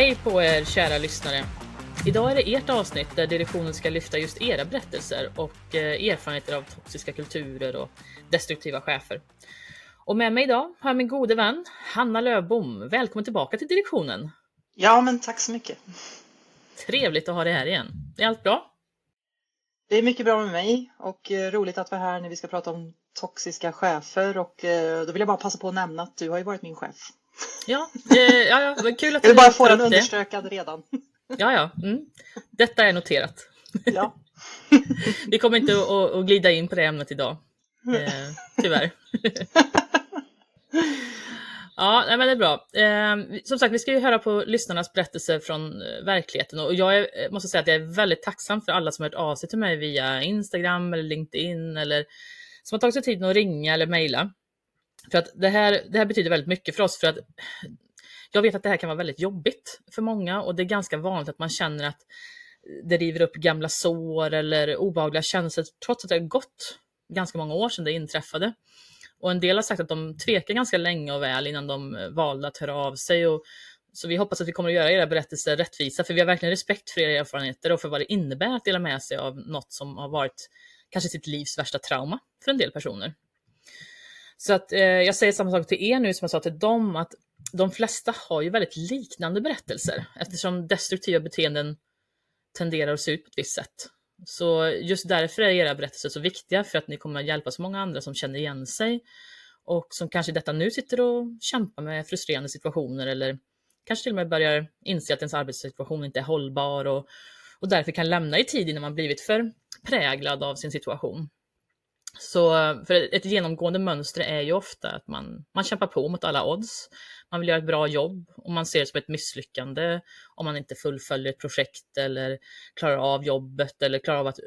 Hej på er kära lyssnare! Idag är det ert avsnitt där direktionen ska lyfta just era berättelser och erfarenheter av toxiska kulturer och destruktiva chefer. Och med mig idag har jag min gode vän Hanna Löfbom. Välkommen tillbaka till direktionen! Ja, men tack så mycket! Trevligt att ha dig här igen. Är allt bra? Det är mycket bra med mig och roligt att vara här när vi ska prata om toxiska chefer. Och då vill jag bara passa på att nämna att du har ju varit min chef. Ja, ja, kul att du bara får den understökad redan. Ja, detta är noterat. Ja. Vi kommer inte att glida in på det ämnet idag, tyvärr. Ja, men det är bra. Som sagt, vi ska ju höra på lyssnarnas berättelser från verkligheten. Och jag måste säga att jag är väldigt tacksam för alla som har hört av sig till mig via Instagram eller LinkedIn. Eller som har tagit sig tid att ringa eller mejla. För att det här betyder väldigt mycket för oss. För att jag vet att det här kan vara väldigt jobbigt för många. Och det är ganska vanligt att man känner att det river upp gamla sår eller obehagliga känslor. Trots att det har gått ganska många år sedan det inträffade. Och en del har sagt att de tvekar ganska länge och väl innan de valde att höra av sig. Och så vi hoppas att vi kommer att göra era berättelser rättvisa. För vi har verkligen respekt för era erfarenheter och för vad det innebär att dela med sig av något som har varit kanske sitt livs värsta trauma för en del personer. Så att jag säger samma sak till er nu som jag sa till dem, att de flesta har ju väldigt liknande berättelser. Eftersom destruktiva beteenden tenderar att se ut på ett visst sätt. Så just därför är era berättelser så viktiga, för att ni kommer att hjälpa så många andra som känner igen sig. Och som kanske detta nu sitter och kämpar med frustrerande situationer. Eller kanske till och med börjar inse att ens arbetssituation inte är hållbar. Och därför kan lämna i tid innan man blivit för präglad av sin situation. Så för ett genomgående mönster är ju ofta att man kämpar på mot alla odds. Man vill göra ett bra jobb och man ser det som ett misslyckande om man inte fullföljer ett projekt eller klarar av jobbet eller klarar av att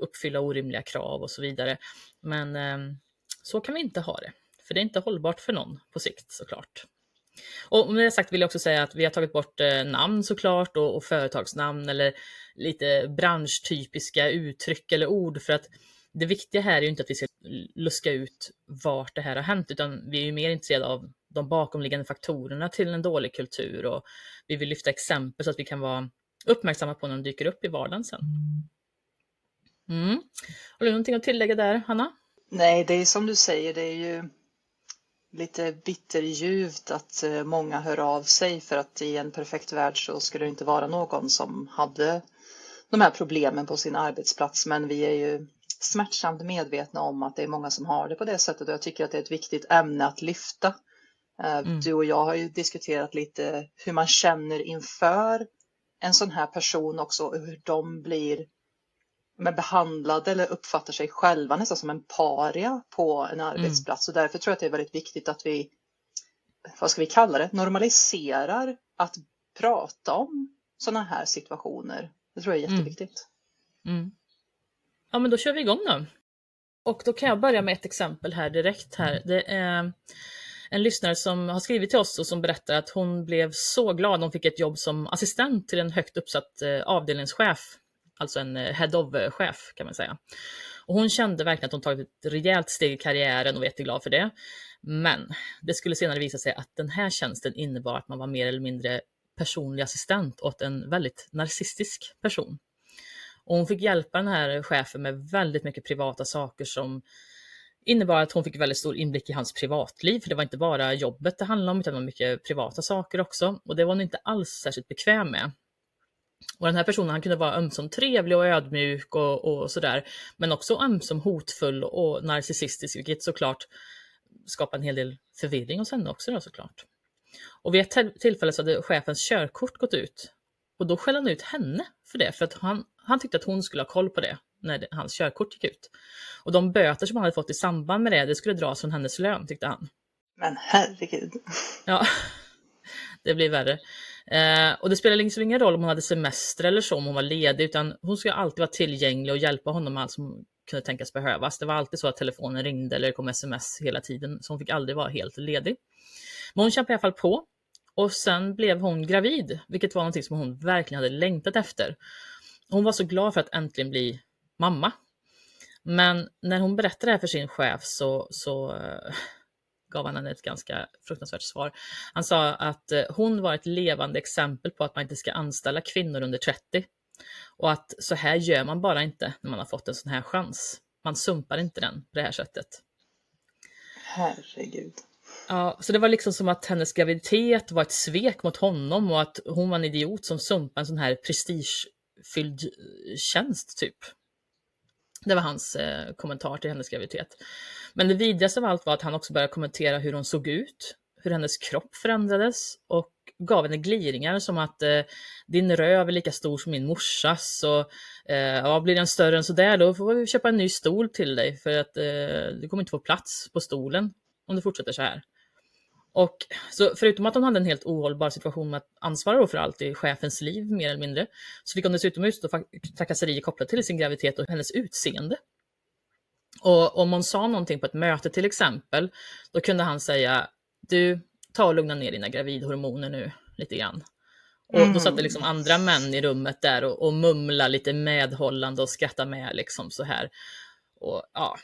uppfylla orimliga krav och så vidare. Men så kan vi inte ha det, för det är inte hållbart för någon på sikt såklart. Och med det sagt vill jag också säga att vi har tagit bort namn såklart och företagsnamn eller lite branschtypiska uttryck eller ord, för att det viktiga här är ju inte att vi ska luska ut vart det här har hänt, utan vi är ju mer intresserade av de bakomliggande faktorerna till en dålig kultur, och vi vill lyfta exempel så att vi kan vara uppmärksamma på när de dyker upp i vardagen sen. Har du någonting att tillägga där, Hanna? Nej, det är som du säger, det är ju lite bitterljuvt att många hör av sig, för att i en perfekt värld så skulle det inte vara någon som hade de här problemen på sin arbetsplats, men vi är ju smärtsamt medvetna om att det är många som har det på det sättet, och jag tycker att det är ett viktigt ämne att lyfta. Du och jag har ju diskuterat lite hur man känner inför en sån här person också, och hur de blir behandlade eller uppfattar sig själva nästan som en paria på en arbetsplats. Och därför tror jag att det är väldigt viktigt att vi, vad ska vi kalla det, normaliserar att prata om såna här situationer. Det tror jag är jätteviktigt. Ja, men då kör vi igång nu. Och då kan jag börja med ett exempel här direkt här. Det är en lyssnare som har skrivit till oss och som berättar att hon blev så glad hon fick ett jobb som assistent till en högt uppsatt avdelningschef. Alltså en head of-chef kan man säga. Och hon kände verkligen att hon tagit ett rejält steg i karriären och var jätteglad för det. Men det skulle senare visa sig att den här tjänsten innebar att man var mer eller mindre personlig assistent åt en väldigt narcissistisk person. Och hon fick hjälpa den här chefen med väldigt mycket privata saker som innebar att hon fick väldigt stor inblick i hans privatliv. För det var inte bara jobbet det handlade om, utan det var mycket privata saker också. Och det var hon inte alls särskilt bekväm med. Och den här personen, han kunde vara ömsom trevlig och ödmjuk och sådär. Men också ömsom hotfull och narcissistisk, vilket såklart skapade en hel del förvirring hos henne också då, såklart. Och vid ett tillfälle så hade chefens körkort gått ut. Och då skällde han ut henne för det, för att han tyckte att hon skulle ha koll på det när hans körkort gick ut. Och de böter som han hade fått i samband med det skulle dras från hennes lön, tyckte han. Men herregud. Ja, det blir värre. Och det spelade liksom ingen roll om hon hade semester eller så, om hon var ledig, utan hon skulle alltid vara tillgänglig och hjälpa honom med allt som kunde tänkas behövas. Det var alltid så att telefonen ringde eller kom sms hela tiden, så hon fick aldrig vara helt ledig. Men hon kämpade i alla fall på. Och sen blev hon gravid, vilket var någonting som hon verkligen hade längtat efter. Hon var så glad för att äntligen bli mamma. Men när hon berättade det här för sin chef så gav han ett ganska fruktansvärt svar. Han sa att hon var ett levande exempel på att man inte ska anställa kvinnor under 30. Och att så här gör man bara inte när man har fått en sån här chans. Man sumpar inte den på det här sättet. Herregud. Ja, så det var liksom som att hennes graviditet var ett svek mot honom och att hon var en idiot som sumpade en sån här prestigefylld tjänst typ. Det var hans kommentar till hennes graviditet. Men det vidrigaste av allt var att han också började kommentera hur hon såg ut, hur hennes kropp förändrades och gav henne gliringar som att din röv är lika stor som min morsas och ja, blir den större än sådär då får vi köpa en ny stol till dig för att du kommer inte få plats på stolen om du fortsätter så här. Och så förutom att hon hade en helt ohållbar situation med att ansvara för allt i chefens liv mer eller mindre, så fick hon dessutom utstå trakasserier kopplat till sin graviditet och hennes utseende. Och om hon sa någonting på ett möte till exempel, då kunde han säga, du, ta och lugna ner dina gravidhormoner nu lite grann. Och då satt det liksom andra män i rummet där och mumla lite medhållande och skratta med liksom så här. Och ja,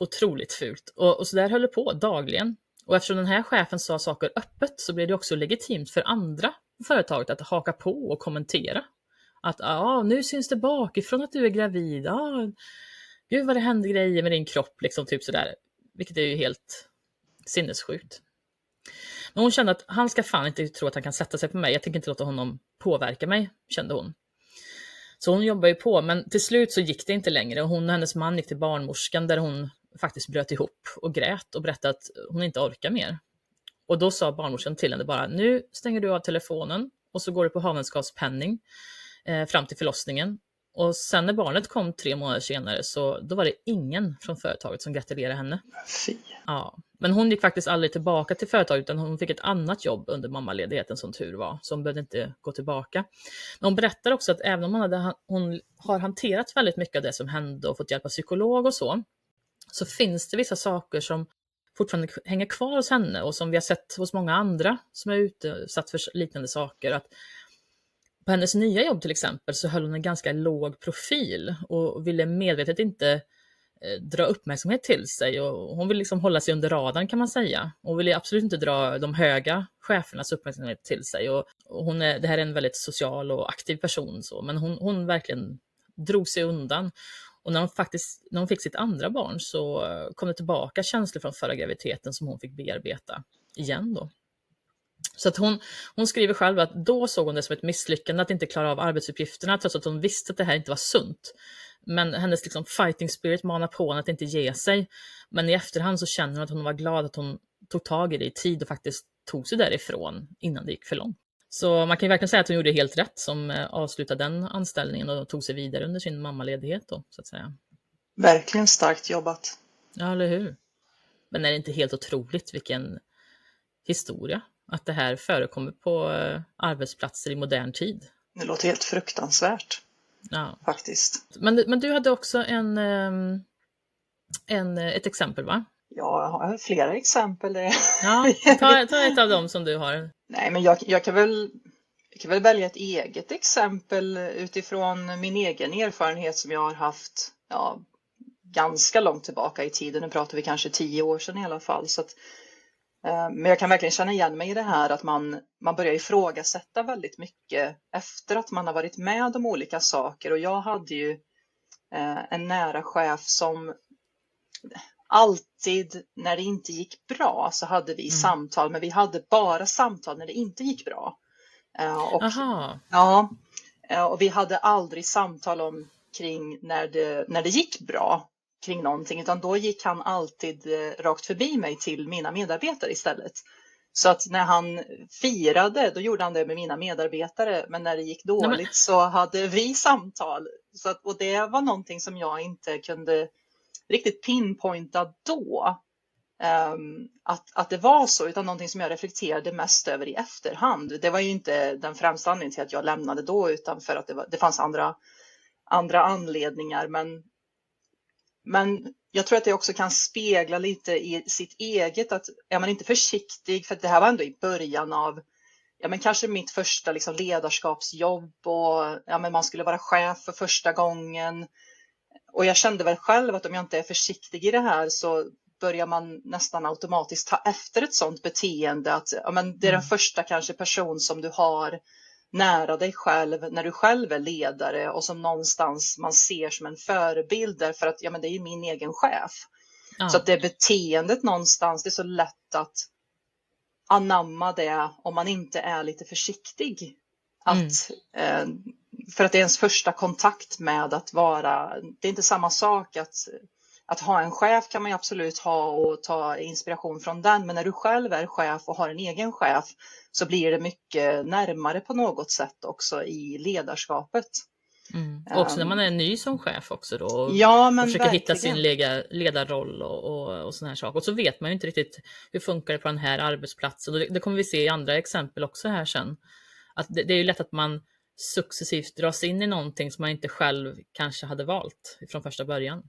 otroligt fult. Och så där höll det på dagligen. Och eftersom den här chefen sa saker öppet så blev det också legitimt för andra företaget att haka på och kommentera. Att nu syns det bakifrån att du är gravid. Gud vad det händer grejer med din kropp liksom typ sådär. Vilket är ju helt sinnessjukt. Men hon kände att han ska fan inte tro att han kan sätta sig på mig. Jag tänker inte låta honom påverka mig, kände hon. Så hon jobbar ju på, men till slut så gick det inte längre. Hon och hennes man gick till barnmorskan där hon faktiskt bröt ihop och grät och berättade att hon inte orkar mer. Och då sa barnmorskan till henne bara, nu stänger du av telefonen och så går du på havandeskapspenning fram till förlossningen. Och sen när barnet kom 3 månader senare så då var det ingen från företaget som gratulerade henne. Ja. Men hon gick faktiskt aldrig tillbaka till företaget utan hon fick ett annat jobb under mammaledigheten som tur var. Så hon behövde inte gå tillbaka. Men hon berättar också att även om hon har hanterat väldigt mycket av det som hände och fått hjälp av psykolog och så finns det vissa saker som fortfarande hänger kvar hos henne och som vi har sett hos många andra som är utsatt för liknande saker. Att på hennes nya jobb till exempel så höll hon en ganska låg profil och ville medvetet inte dra uppmärksamhet till sig. Och hon ville liksom hålla sig under radarn kan man säga. Hon ville absolut inte dra de höga chefernas uppmärksamhet till sig. Och det här är en väldigt social och aktiv person så, men hon verkligen drog sig undan. Och när hon fick sitt andra barn så kom det tillbaka känslor från förra graviditeten som hon fick bearbeta igen då. Så att hon skriver själv att då såg hon det som ett misslyckande att inte klara av arbetsuppgifterna trots att hon visste att det här inte var sunt. Men hennes liksom fighting spirit manar på henne att inte ge sig. Men i efterhand så känner hon att hon var glad att hon tog tag i det i tid och faktiskt tog sig därifrån innan det gick för långt. Så man kan ju verkligen säga att hon gjorde helt rätt som avslutade den anställningen och tog sig vidare under sin mammaledighet då, så att säga. Verkligen starkt jobbat. Ja, eller hur? Men är det inte helt otroligt vilken historia att det här förekommer på arbetsplatser i modern tid? Det låter helt fruktansvärt. Ja. Faktiskt. Men du hade också ett exempel, va? Ja, jag har flera exempel. Ja, ta ett av dem som du har. Nej, men jag kan väl välja ett eget exempel utifrån min egen erfarenhet som jag har haft ganska långt tillbaka i tiden. Nu pratar vi kanske 10 år sedan i alla fall. Så att, men jag kan verkligen känna igen mig i det här att man börjar ifrågasätta väldigt mycket efter att man har varit med om olika saker. Och jag hade ju en nära chef som alltid när det inte gick bra så hade vi samtal. Men vi hade bara samtal när det inte gick bra. Och vi hade aldrig samtal kring när det gick bra kring någonting. Utan då gick han alltid rakt förbi mig till mina medarbetare istället. Så att när han firade då gjorde han det med mina medarbetare. Men när det gick dåligt så hade vi samtal. Så att, och det var någonting som jag inte kunde riktigt pinpointa då att det var så, utan någonting som jag reflekterade mest över i efterhand. Det var ju inte den främsta anledningen till att jag lämnade då, utan för att det fanns andra anledningar. Men jag tror att det också kan spegla lite i sitt eget, att är man inte försiktig, för att det här var ändå i början av kanske mitt första liksom ledarskapsjobb och man skulle vara chef för första gången. Och jag kände väl själv att om jag inte är försiktig i det här så börjar man nästan automatiskt ta efter ett sånt beteende. Att ja, men det är den första kanske person som du har nära dig själv när du själv är ledare och som någonstans man ser som en förebild, därför att ja, men det är ju min egen chef. Ja. Så att det beteendet någonstans, det är så lätt att anamma det om man inte är lite försiktig. Att, för att det är ens första kontakt med att vara, det är inte samma sak att ha en chef kan man ju absolut ha och ta inspiration från den, men när du själv är chef och har en egen chef så blir det mycket närmare på något sätt också i ledarskapet. Också när man är ny som chef också då och försöker hitta sin ledarroll och sån här saker. Och så vet man ju inte riktigt hur funkar det på den här arbetsplatsen. Och det kommer vi se i andra exempel också här sen. Att det är ju lätt att man successivt dras in i någonting som man inte själv kanske hade valt från första början.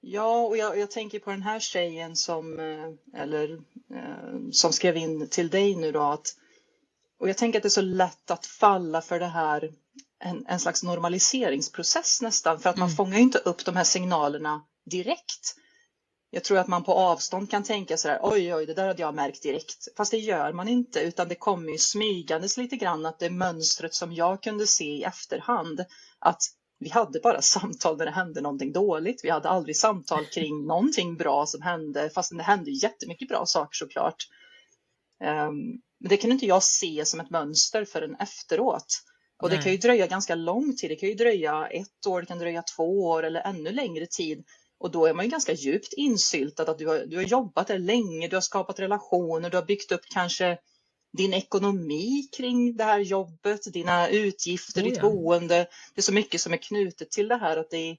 Ja, och jag tänker på den här tjejen som skrev in till dig nu då. Och jag tänker att det är så lätt att falla för det här, en slags normaliseringsprocess nästan. För att man fångar ju inte upp de här signalerna direkt. Jag tror att man på avstånd kan tänka sådär, oj, det där hade jag märkt direkt. Fast det gör man inte, utan det kommer ju smygandes lite grann att det mönstret som jag kunde se i efterhand. Att vi hade bara samtal när det hände någonting dåligt. Vi hade aldrig samtal kring någonting bra som hände. Fast det hände jättemycket bra saker såklart. Men det kan inte jag se som ett mönster förrän efteråt. Och det kan ju dröja ganska lång tid. Det kan ju dröja 1 år, det kan dröja 2 år eller ännu längre tid. Och då är man ju ganska djupt insyltad att du har jobbat där länge, du har skapat relationer, du har byggt upp kanske din ekonomi kring det här jobbet, dina utgifter, ditt boende. Det är så mycket som är knutet till det här att det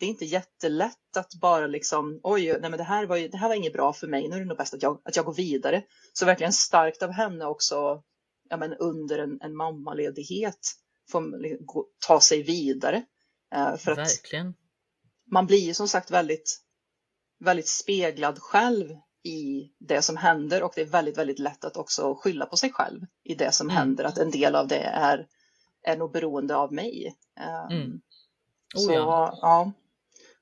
är inte jättelätt att bara liksom, oj, nej men det här var inget bra för mig, nu är det nog bäst att jag går vidare. Så verkligen starkt av henne också, ja men under en mammaledighet, ta sig vidare. För verkligen. Att man blir ju som sagt väldigt, väldigt speglad själv i det som händer. Och det är väldigt, väldigt lätt att också skylla på sig själv i det som händer. Att en del av det är nog beroende av mig.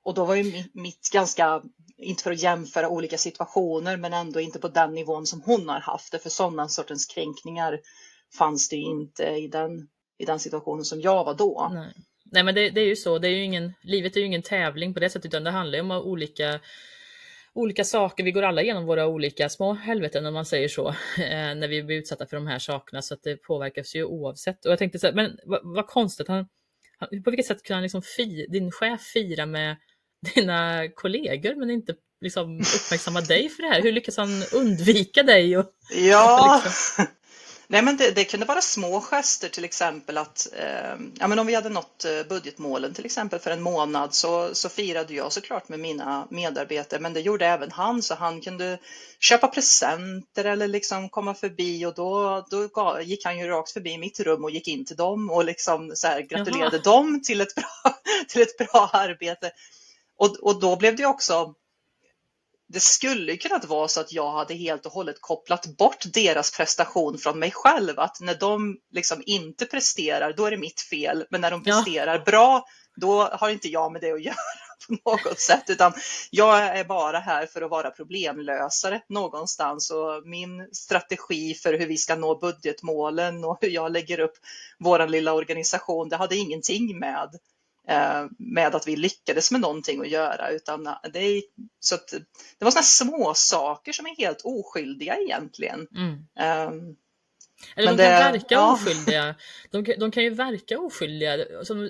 Och då var ju mitt ganska, inte för att jämföra olika situationer, men ändå inte på den nivån som hon har haft det. För sådana sortens kränkningar fanns det ju inte i den situationen som jag var då. Nej men det är ju så, livet är ju ingen tävling på det sättet, utan det handlar ju om olika saker. Vi går alla igenom våra olika små helveten, om man säger så, när vi blir utsatta för de här sakerna, så att det påverkas ju oavsett. Och jag tänkte så här, men vad konstigt, på vilket sätt kan han liksom din chef fira med dina kollegor men inte liksom uppmärksamma dig för det här? Hur lyckas han undvika dig? Nej men det kunde vara små gester, till exempel att men om vi hade nått budgetmålen till exempel för en månad så firade jag såklart med mina medarbetare, men det gjorde även han, så han kunde köpa presenter eller liksom komma förbi, och då gick han ju rakt förbi mitt rum och gick in till dem och liksom så här gratulerade dem till ett bra arbete. Och då blev det också, det skulle ju kunna vara så att jag hade helt och hållet kopplat bort deras prestation från mig själv. Att när de liksom inte presterar, då är det mitt fel. Men när de presterar bra, då har inte jag med det att göra på något sätt. Utan jag är bara här för att vara problemlösare någonstans. Och min strategi för hur vi ska nå budgetmålen och hur jag lägger upp vår lilla organisation, det hade ingenting med att vi lyckades med någonting att göra, utan det var såna små saker som är helt oskyldiga egentligen. Eller de kan verka oskyldiga. De kan ju verka oskyldiga,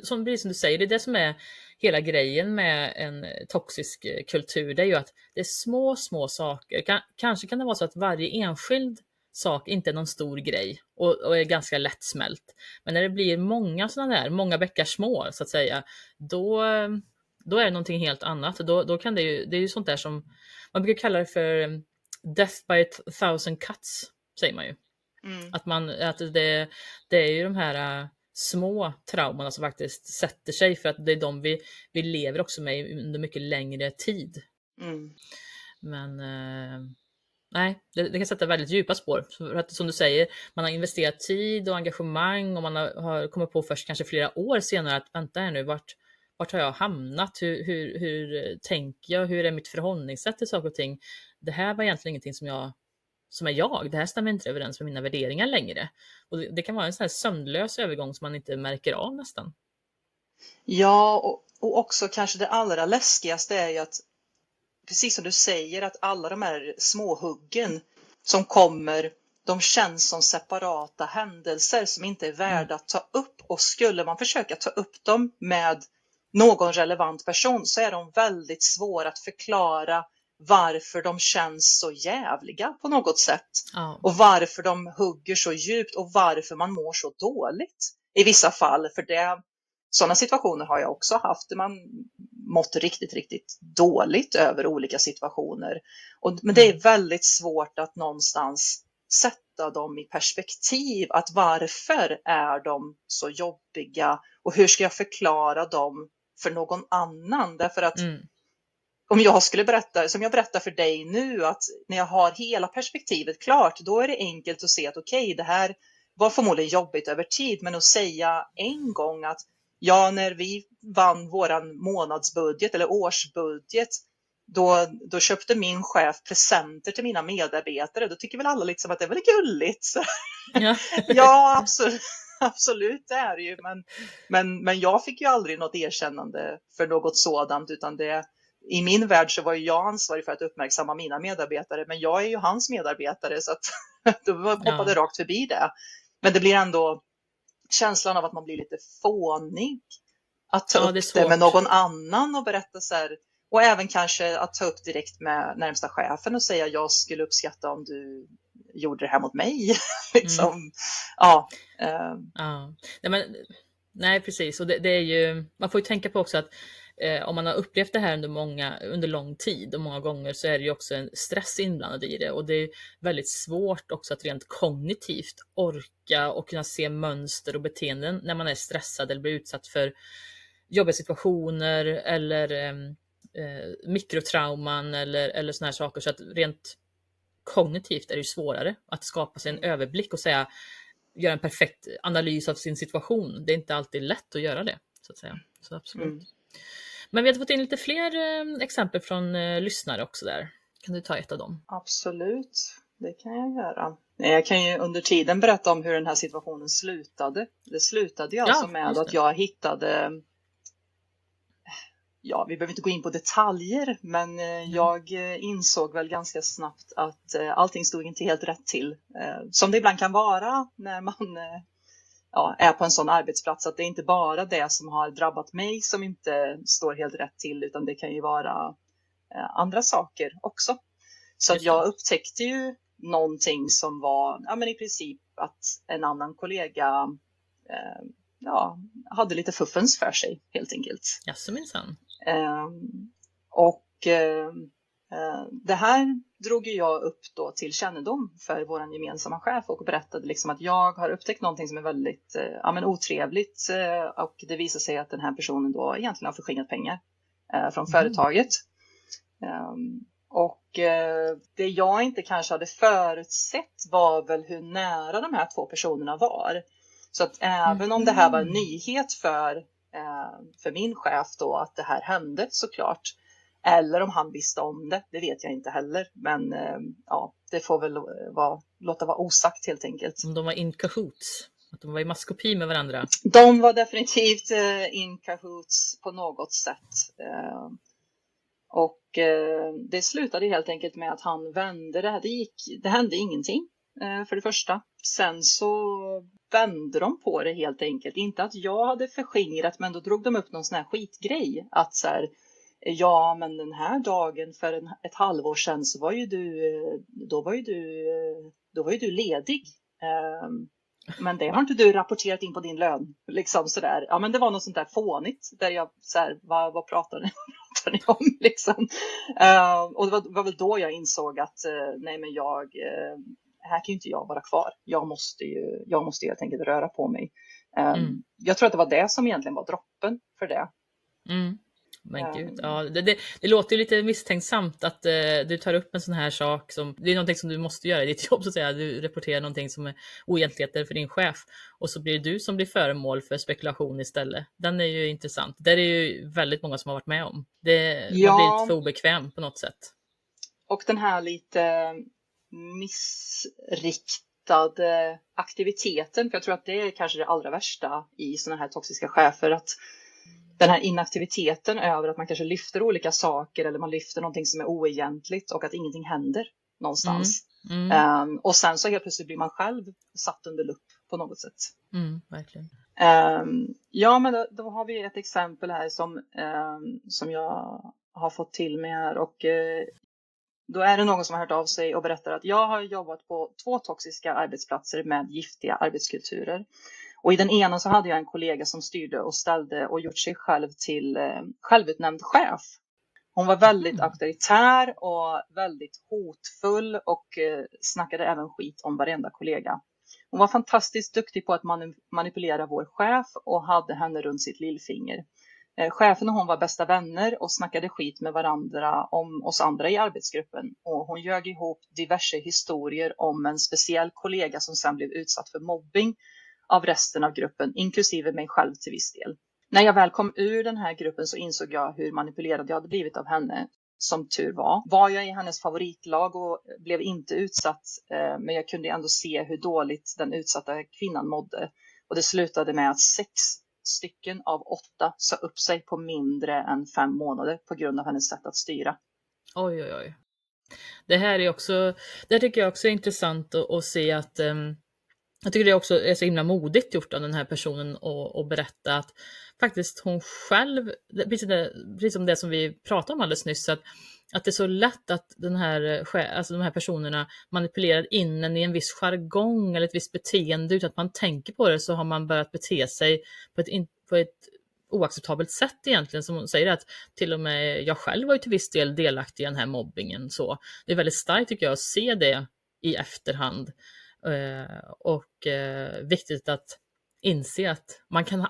som du säger. Det är det som är hela grejen med en toxisk kultur, det är ju att det är små saker. Kanske kan det vara så att varje enskild sak inte är någon stor grej och är ganska lättsmält. Men när det blir många sådana där, många bäckar små så att säga, då är det någonting helt annat. Då kan det är ju sånt där som man brukar kalla det för death by 1,000 cuts, säger man ju. Att det är ju de här små traumorna som faktiskt sätter sig, för att det är de vi lever också med under mycket längre tid. Men nej, det kan sätta väldigt djupa spår. För att, som du säger, man har investerat tid och engagemang, och man har kommit på först kanske flera år senare att vänta här nu, vart vart har jag hamnat, hur tänker jag, hur är mitt förhållningssätt till saker och ting, det här var egentligen ingenting som är jag, det här stämmer inte överens med mina värderingar längre. Och det kan vara en sån här sömnlös övergång som man inte märker av nästan. Ja, och också kanske det allra läskigaste är ju att, precis som du säger, att alla de här småhuggen som kommer, de känns som separata händelser som inte är värda att ta upp. Och skulle man försöka ta upp dem med någon relevant person så är de väldigt svåra att förklara varför de känns så jävliga på något sätt. Ja. Och varför de hugger så djupt och varför man mår så dåligt i vissa fall. För det, sådana situationer har jag också haft där man mått riktigt, riktigt dåligt över olika situationer. Och, men det är väldigt svårt att någonstans sätta dem i perspektiv, att varför är de så jobbiga och hur ska jag förklara dem för någon annan, därför att om jag skulle berätta, som jag berättar för dig nu, att när jag har hela perspektivet klart, då är det enkelt att se att okej, det här var förmodligen jobbigt över tid, men att säga en gång att ja, när vi vann våran månadsbudget eller årsbudget, Då köpte min chef presenter till mina medarbetare. Då tycker väl alla liksom att det är väldigt gulligt. Ja, ja, absolut, absolut, det är det ju. Men jag fick ju aldrig något erkännande för något sådant. Utan det, i min värld så var ju jag ansvarig för att uppmärksamma mina medarbetare. Men jag är ju hans medarbetare, så att då hoppade rakt förbi det. Men det blir ändå känslan av att man blir lite fånig. Att ta upp det med någon annan och berätta så här. Och även kanske att ta upp direkt med närmsta chefen och säga jag skulle uppskatta om du gjorde det här mot mig. Liksom. Nej, precis. Och det är ju, man får ju tänka på också att om man har upplevt det här under lång tid och många gånger, så är det ju också en stress inblandad i det. Och det är väldigt svårt också att rent kognitivt orka och kunna se mönster och beteenden när man är stressad eller blir utsatt för jobbiga situationer eller mikrotrauman eller såna här saker. Så att rent kognitivt är det ju svårare att skapa sig en överblick och göra en perfekt analys av sin situation. Det är inte alltid lätt att göra det, så att säga. Så absolut. Men vi har fått in lite fler exempel från lyssnare också där. Kan du ta ett av dem? Absolut, det kan jag göra. Jag kan ju under tiden berätta om hur den här situationen slutade. Det slutade ju alltså med att jag hittade... Ja, vi behöver inte gå in på detaljer, men jag insåg väl ganska snabbt att allting stod inte helt rätt till. Som det ibland kan vara när man är på en sån arbetsplats, att det är inte bara det som har drabbat mig som inte står helt rätt till, utan det kan ju vara andra saker också. Så att jag upptäckte ju någonting som var men i princip att en annan kollega hade lite fuffens för sig helt enkelt. Ja, så minsann. Det här drog jag upp då till kännedom för vår gemensamma chef och berättade liksom att jag har upptäckt någonting som är väldigt otrevligt, och det visar sig att den här personen då egentligen har förskingrat pengar från företaget. Det jag inte kanske hade förutsett var väl hur nära de här två personerna var. Så att även om det här var en nyhet för min chef då, att det här hände såklart, eller om han visste om det vet jag inte heller. Men det får väl låta vara osagt helt enkelt. Om de var in cahoots, att de var i maskopi med varandra. De var definitivt in cahoots på något sätt. Det slutade helt enkelt med att han vände det här. Det hände ingenting för det första. Sen så vände de på det helt enkelt. Inte att jag hade förskingrat, men då drog de upp någon sån här skitgrej. Att så här, ja men den här dagen för ett halvår sedan så var ju du ledig. Men det har inte du rapporterat in på din lön. Liksom sådär. Ja, men det var något sånt där fånigt. Där jag så här, vad pratar ni om liksom? Och det var väl då jag insåg att här kan ju inte jag vara kvar. Jag måste helt enkelt röra på mig. Jag tror att det var det som egentligen var droppen för det. Men gud, ja, det låter ju lite misstänksamt att du tar upp en sån här sak som, det är någonting som du måste göra i ditt jobb så att säga, du rapporterar någonting som är oegentligheter för din chef och så blir det du som blir föremål för spekulation istället. Den är ju intressant. Det är ju väldigt många som har varit med om. Det har blivit för obekvämt på något sätt. Och den här lite missriktade aktiviteten, för jag tror att det är kanske det allra värsta i sådana här toxiska chefer, att den här inaktiviteten över att man kanske lyfter olika saker eller man lyfter någonting som är oegentligt och att ingenting händer någonstans. Och sen så helt plötsligt blir man själv satt under lupp på något sätt. Mm, verkligen. Ja, men då har vi ett exempel här som jag har fått till mig här. Och då är det någon som har hört av sig och berättar att jag har jobbat på 2 toxiska arbetsplatser med giftiga arbetskulturer. Och i den ena så hade jag en kollega som styrde och ställde och gjort sig själv till självutnämnd chef. Hon var väldigt auktoritär och väldigt hotfull och snackade även skit om varenda kollega. Hon var fantastiskt duktig på att manipulera vår chef och hade henne runt sitt lillfinger. Chefen och hon var bästa vänner och snackade skit med varandra om oss andra i arbetsgruppen. Och hon ljög ihop diverse historier om en speciell kollega som sen blev utsatt för mobbing av resten av gruppen, inklusive mig själv till viss del. När jag väl kom ur den här gruppen så insåg jag hur manipulerad jag hade blivit av henne, som tur var. Var jag i hennes favoritlag och blev inte utsatt, men jag kunde ändå se hur dåligt den utsatta kvinnan mådde. Och det slutade med att 6 stycken av 8 sa upp sig på mindre än 5 månader på grund av hennes sätt att styra. Oj, oj, oj. Det här tycker jag också är intressant att se att... Jag tycker det också är så himla modigt gjort av den här personen att berätta att faktiskt hon själv, precis som det som vi pratade om alldeles nyss, att det är så lätt att de här personerna manipulerar in en i en viss jargong eller ett visst beteende utan att man tänker på det, så har man börjat bete sig på ett oacceptabelt sätt egentligen, som hon säger, att till och med jag själv var ju till viss del delaktig i den här mobbingen. Så det är väldigt starkt tycker jag att se det i efterhand. Och viktigt att inse att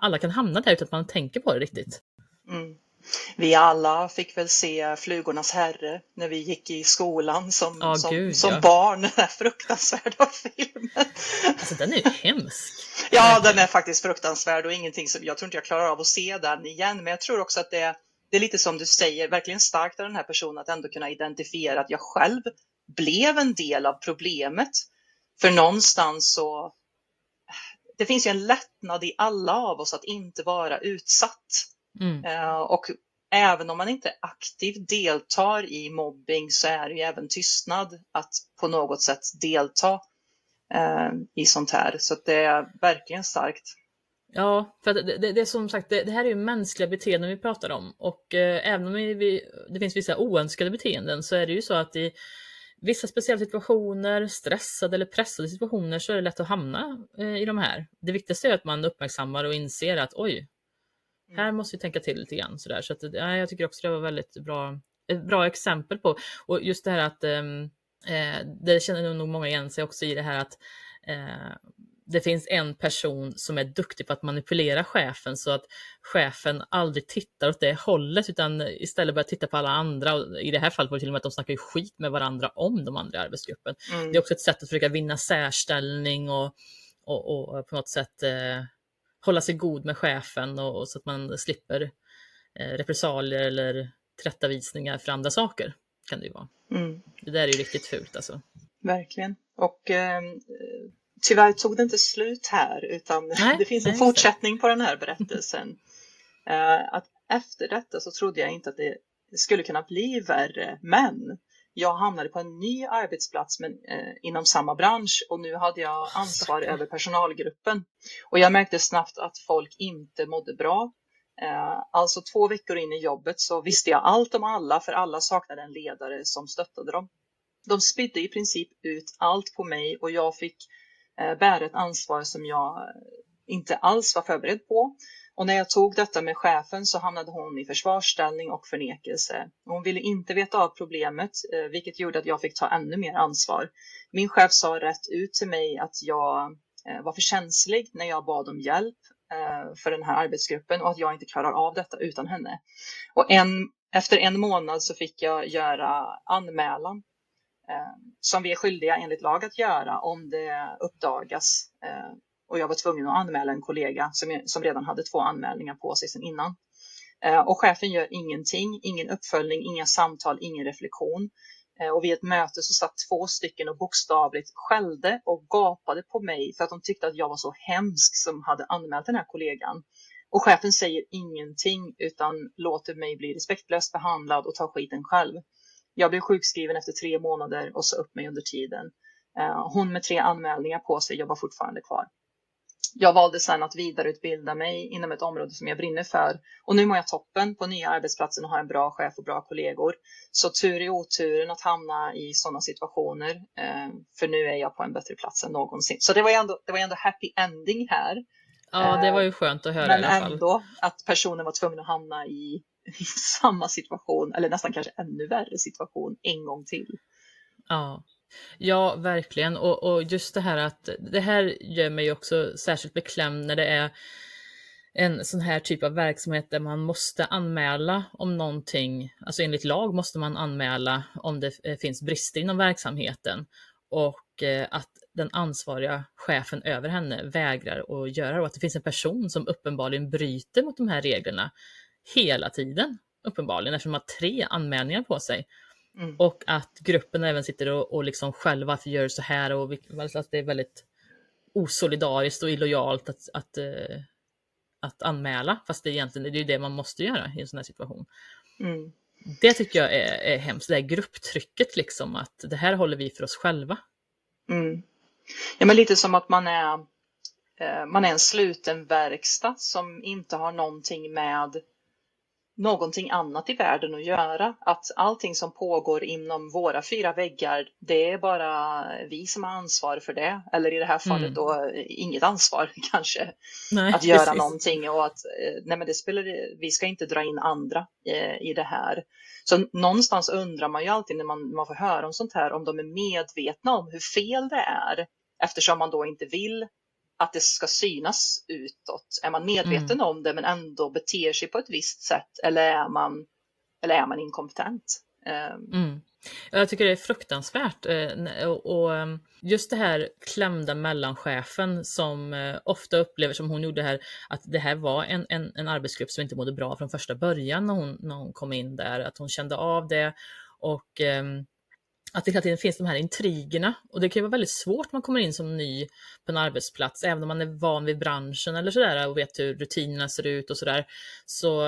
alla kan hamna där utan att man tänker på det riktigt. Mm. Vi alla fick väl se Flugornas herre när vi gick i skolan som barn. Den här fruktansvärda filmen. Alltså den är ju hemsk. Ja, den är faktiskt fruktansvärd och ingenting som jag tror inte jag klarar av att se den igen. Men jag tror också att det är lite som du säger, verkligen starkt av den här personen att ändå kunna identifiera att jag själv blev en del av problemet. För någonstans så, det finns ju en lättnad i alla av oss att inte vara utsatt. Och även om man inte aktivt deltar i mobbing så är det ju även tystnad att på något sätt delta i sånt här. Så att det är verkligen starkt. Ja, för det är som sagt, det här är ju mänskliga beteenden vi pratar om. Och även om det finns vissa oönskade beteenden så är det ju så att i vissa speciella situationer, stressade eller pressade situationer, så är det lätt att hamna i de här. Det viktigaste är att man uppmärksammar och inser att oj, här måste vi tänka till lite grann. Sådär. Så att, ja, jag tycker också det var väldigt bra exempel på. Och just det här att, det känner nog många igen sig också i det här att det finns en person som är duktig på att manipulera chefen så att chefen aldrig tittar åt det hållet utan istället börjar titta på alla andra. Och i det här fallet var det till och med att de snackar ju skit med varandra om de andra i arbetsgruppen. Mm. Det är också ett sätt att försöka vinna särställning och på något sätt hålla sig god med chefen och så att man slipper repressalier eller tillrättavisningar för andra saker kan det ju vara. Mm. Det där är ju riktigt fult alltså. Verkligen. Och... tyvärr tog det inte slut här utan det finns en fortsättning på den här berättelsen. Att efter detta så trodde jag inte att det skulle kunna bli värre, men jag hamnade på en ny arbetsplats inom samma bransch och nu hade jag ansvar över personalgruppen. Och jag märkte snabbt att folk inte mådde bra. Alltså 2 veckor in i jobbet så visste jag allt om alla, för alla saknade en ledare som stöttade dem. De spydde i princip ut allt på mig och jag fick bär ett ansvar som jag inte alls var förberedd på. Och när jag tog detta med chefen så hamnade hon i försvarsställning och förnekelse. Hon ville inte veta av problemet, vilket gjorde att jag fick ta ännu mer ansvar. Min chef sa rätt ut till mig att jag var för känslig när jag bad om hjälp för den här arbetsgruppen och att jag inte klarar av detta utan henne. Och efter en månad så fick jag göra anmälan som vi är skyldiga enligt lag att göra om det uppdagas. Och jag var tvungen att anmäla en kollega som redan hade 2 anmälningar på sig sedan innan. Och chefen gör ingenting, ingen uppföljning, inga samtal, ingen reflektion. Och vid ett möte så satt 2 stycken och bokstavligt skällde och gapade på mig för att de tyckte att jag var så hemsk som hade anmält den här kollegan. Och chefen säger ingenting utan låter mig bli respektlöst behandlad och ta skiten själv. Jag blev sjukskriven efter 3 månader och sa upp mig under tiden. Hon med 3 anmälningar på sig, jag var fortfarande kvar. Jag valde sedan att vidareutbilda mig inom ett område som jag brinner för. Och nu mår jag toppen på nya arbetsplatsen och har en bra chef och bra kollegor. Så tur i oturen att hamna i sådana situationer. För nu är jag på en bättre plats än någonsin. Så det var ändå happy ending här. Ja, det var ju skönt att höra i alla fall. Men ändå att personen var tvungen att hamna i samma situation. Eller nästan kanske ännu värre situation en gång till. Ja. Ja, verkligen. Och just det här att det här gör mig också särskilt beklämd när det är en sån här typ av verksamhet där man måste anmäla om någonting. Alltså enligt lag måste man anmäla om det finns brister inom verksamheten. Och att den ansvariga chefen över henne vägrar att göra det. Och att det finns en person som uppenbarligen bryter mot de här reglerna hela tiden. Uppenbarligen, eftersom de har 3 anmälningar på sig. Mm. Och att gruppen även sitter och liksom själva varför gör så här och alltså att det är väldigt osolidariskt och illojalt att anmäla, fast det är egentligen det är ju det man måste göra i en sån här situation. Mm. Det tycker jag är hemskt, det här grupptrycket liksom, att det här håller vi för oss själva. Mm. Ja, men lite som att man är en sluten verkstad som inte har någonting med någonting annat i världen att göra. Att allting som pågår inom våra 4 väggar, det är bara vi som har ansvar för det. Eller i det här fallet då inget ansvar kanske. Nej, att göra precis. Någonting och att nej men vi ska inte dra in andra i det här. Så någonstans undrar man ju alltid när man får höra om sånt här om de är medvetna om hur fel det är. Eftersom man då inte vill att det ska synas utåt. Är man medveten om det men ändå beter sig på ett visst sätt? Eller är man inkompetent? Jag tycker det är fruktansvärt. Och just det här klämda mellanchefen som ofta upplever som hon gjorde här. Att det här var en arbetsgrupp som inte mådde bra från första början när hon kom in där. Att hon kände av det och att det hela tiden finns de här intrigerna. Och det kan ju vara väldigt svårt när man kommer in som ny på en arbetsplats. Även om man är van vid branschen eller sådär. Och vet hur rutinerna ser ut och sådär. Så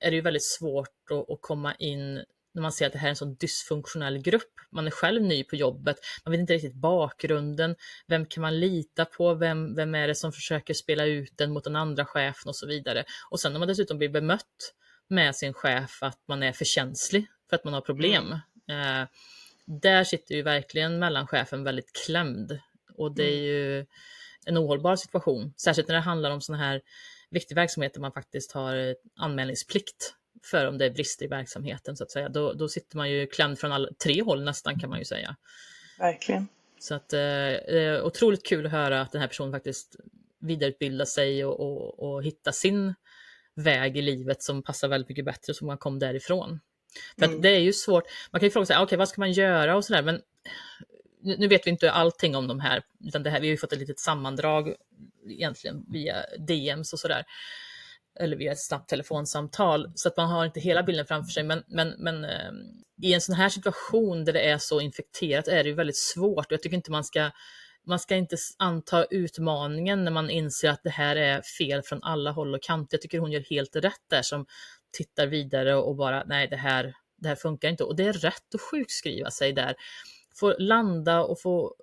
är det ju väldigt svårt att komma in när man ser att det här är en sån dysfunktionell grupp. Man är själv ny på jobbet. Man vet inte riktigt bakgrunden. Vem kan man lita på? Vem är det som försöker spela ut den mot den andra chefen och så vidare. Och sen när man dessutom blir bemött med sin chef att man är för känslig för att man har problem. Där sitter ju verkligen mellanchefen väldigt klämd och det är ju en ohållbar situation. Särskilt när det handlar om sådana här viktiga verksamheter man faktiskt har anmälningsplikt för om det är brister i verksamheten så att säga. Då sitter man ju klämd från alla 3 håll nästan kan man ju säga. Verkligen. Så att otroligt kul att höra att den här personen faktiskt vidareutbildar sig och hittar sin väg i livet som passar väldigt mycket bättre som man kom därifrån. För att det är ju svårt, man kan ju fråga sig, okej, vad ska man göra och sådär, men nu vet vi inte allting om de här, utan det här, vi har ju fått ett litet sammandrag egentligen via DMs och sådär, eller via ett snabbt telefonsamtal, så att man har inte hela bilden framför sig, men i en sån här situation där det är så infekterat är det ju väldigt svårt och jag tycker inte man ska inte anta utmaningen när man inser att det här är fel från alla håll och kanter. Jag tycker hon gör helt rätt där som tittar vidare och bara, nej det här funkar inte. Och det är rätt att sjukskriva sig där. Få landa och få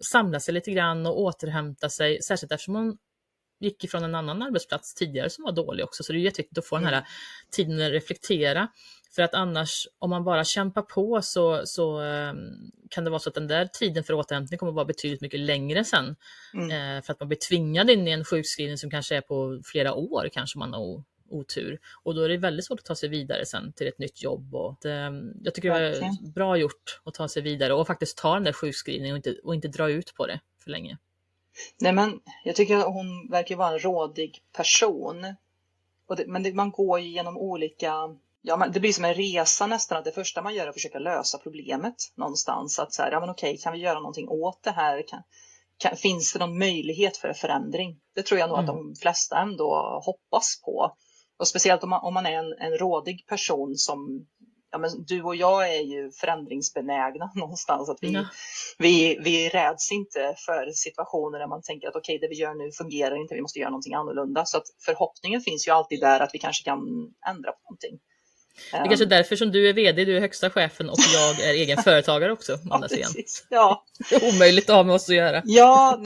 samla sig lite grann och återhämta sig. Särskilt eftersom hon gick ifrån en annan arbetsplats tidigare som var dålig också. Så det är jätteviktigt att få den här tiden att reflektera. För att annars, om man bara kämpar på så kan det vara så att den där tiden för återhämtning kommer att vara betydligt mycket längre sen. För att man blir tvingad in i en sjukskrivning som kanske är på flera år kanske man har otur. Och då är det väldigt svårt att ta sig vidare sen till ett nytt jobb. Och jag tycker det var bra gjort att ta sig vidare och faktiskt ta den där sjukskrivningen och inte dra ut på det för länge. Nej, men jag tycker att hon verkar vara en rådig person. Och det, men det, man går ju genom olika... Ja, men det blir som en resa nästan, att det första man gör är att försöka lösa problemet någonstans. Att så här, ja men okej, kan vi göra någonting åt det här? Finns det någon möjlighet för en förändring? Det tror jag nog att de flesta ändå hoppas på. Och speciellt om man är en rådig person som... Ja, men du och jag är ju förändringsbenägna någonstans. Att vi räds inte för situationer där man tänker att okej, det vi gör nu fungerar inte. Vi måste göra någonting annorlunda. Så att förhoppningen finns ju alltid där att vi kanske kan ändra på någonting. Det är kanske därför som du är vd, du är högsta chefen och jag är egen företagare också. Ja, precis. Ja. Det är omöjligt att ha med oss att göra. Ja.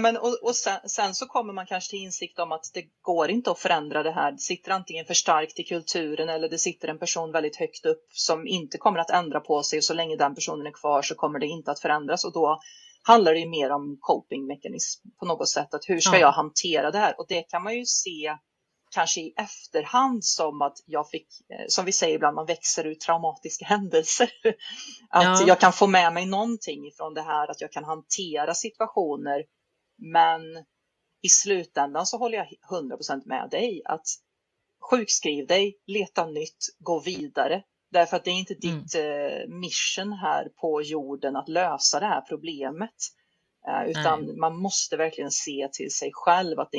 Men, och sen så kommer man kanske till insikt om att det går inte att förändra det här. Det sitter antingen för starkt i kulturen, eller det sitter en person väldigt högt upp som inte kommer att ändra på sig. Och så länge den personen är kvar så kommer det inte att förändras. Och då handlar det ju mer om copingmekanism på något sätt. Att hur ska jag hantera det här? Och det kan man ju se kanske i efterhand som att jag fick, som vi säger ibland, man växer ur traumatiska händelser. Att jag kan få med mig någonting från det här, att jag kan hantera situationer. Men i slutändan så håller jag 100% med dig att sjukskriv dig, leta nytt, gå vidare. Därför att det är inte ditt mission här på jorden att lösa det här problemet. Utan man måste verkligen se till sig själv att det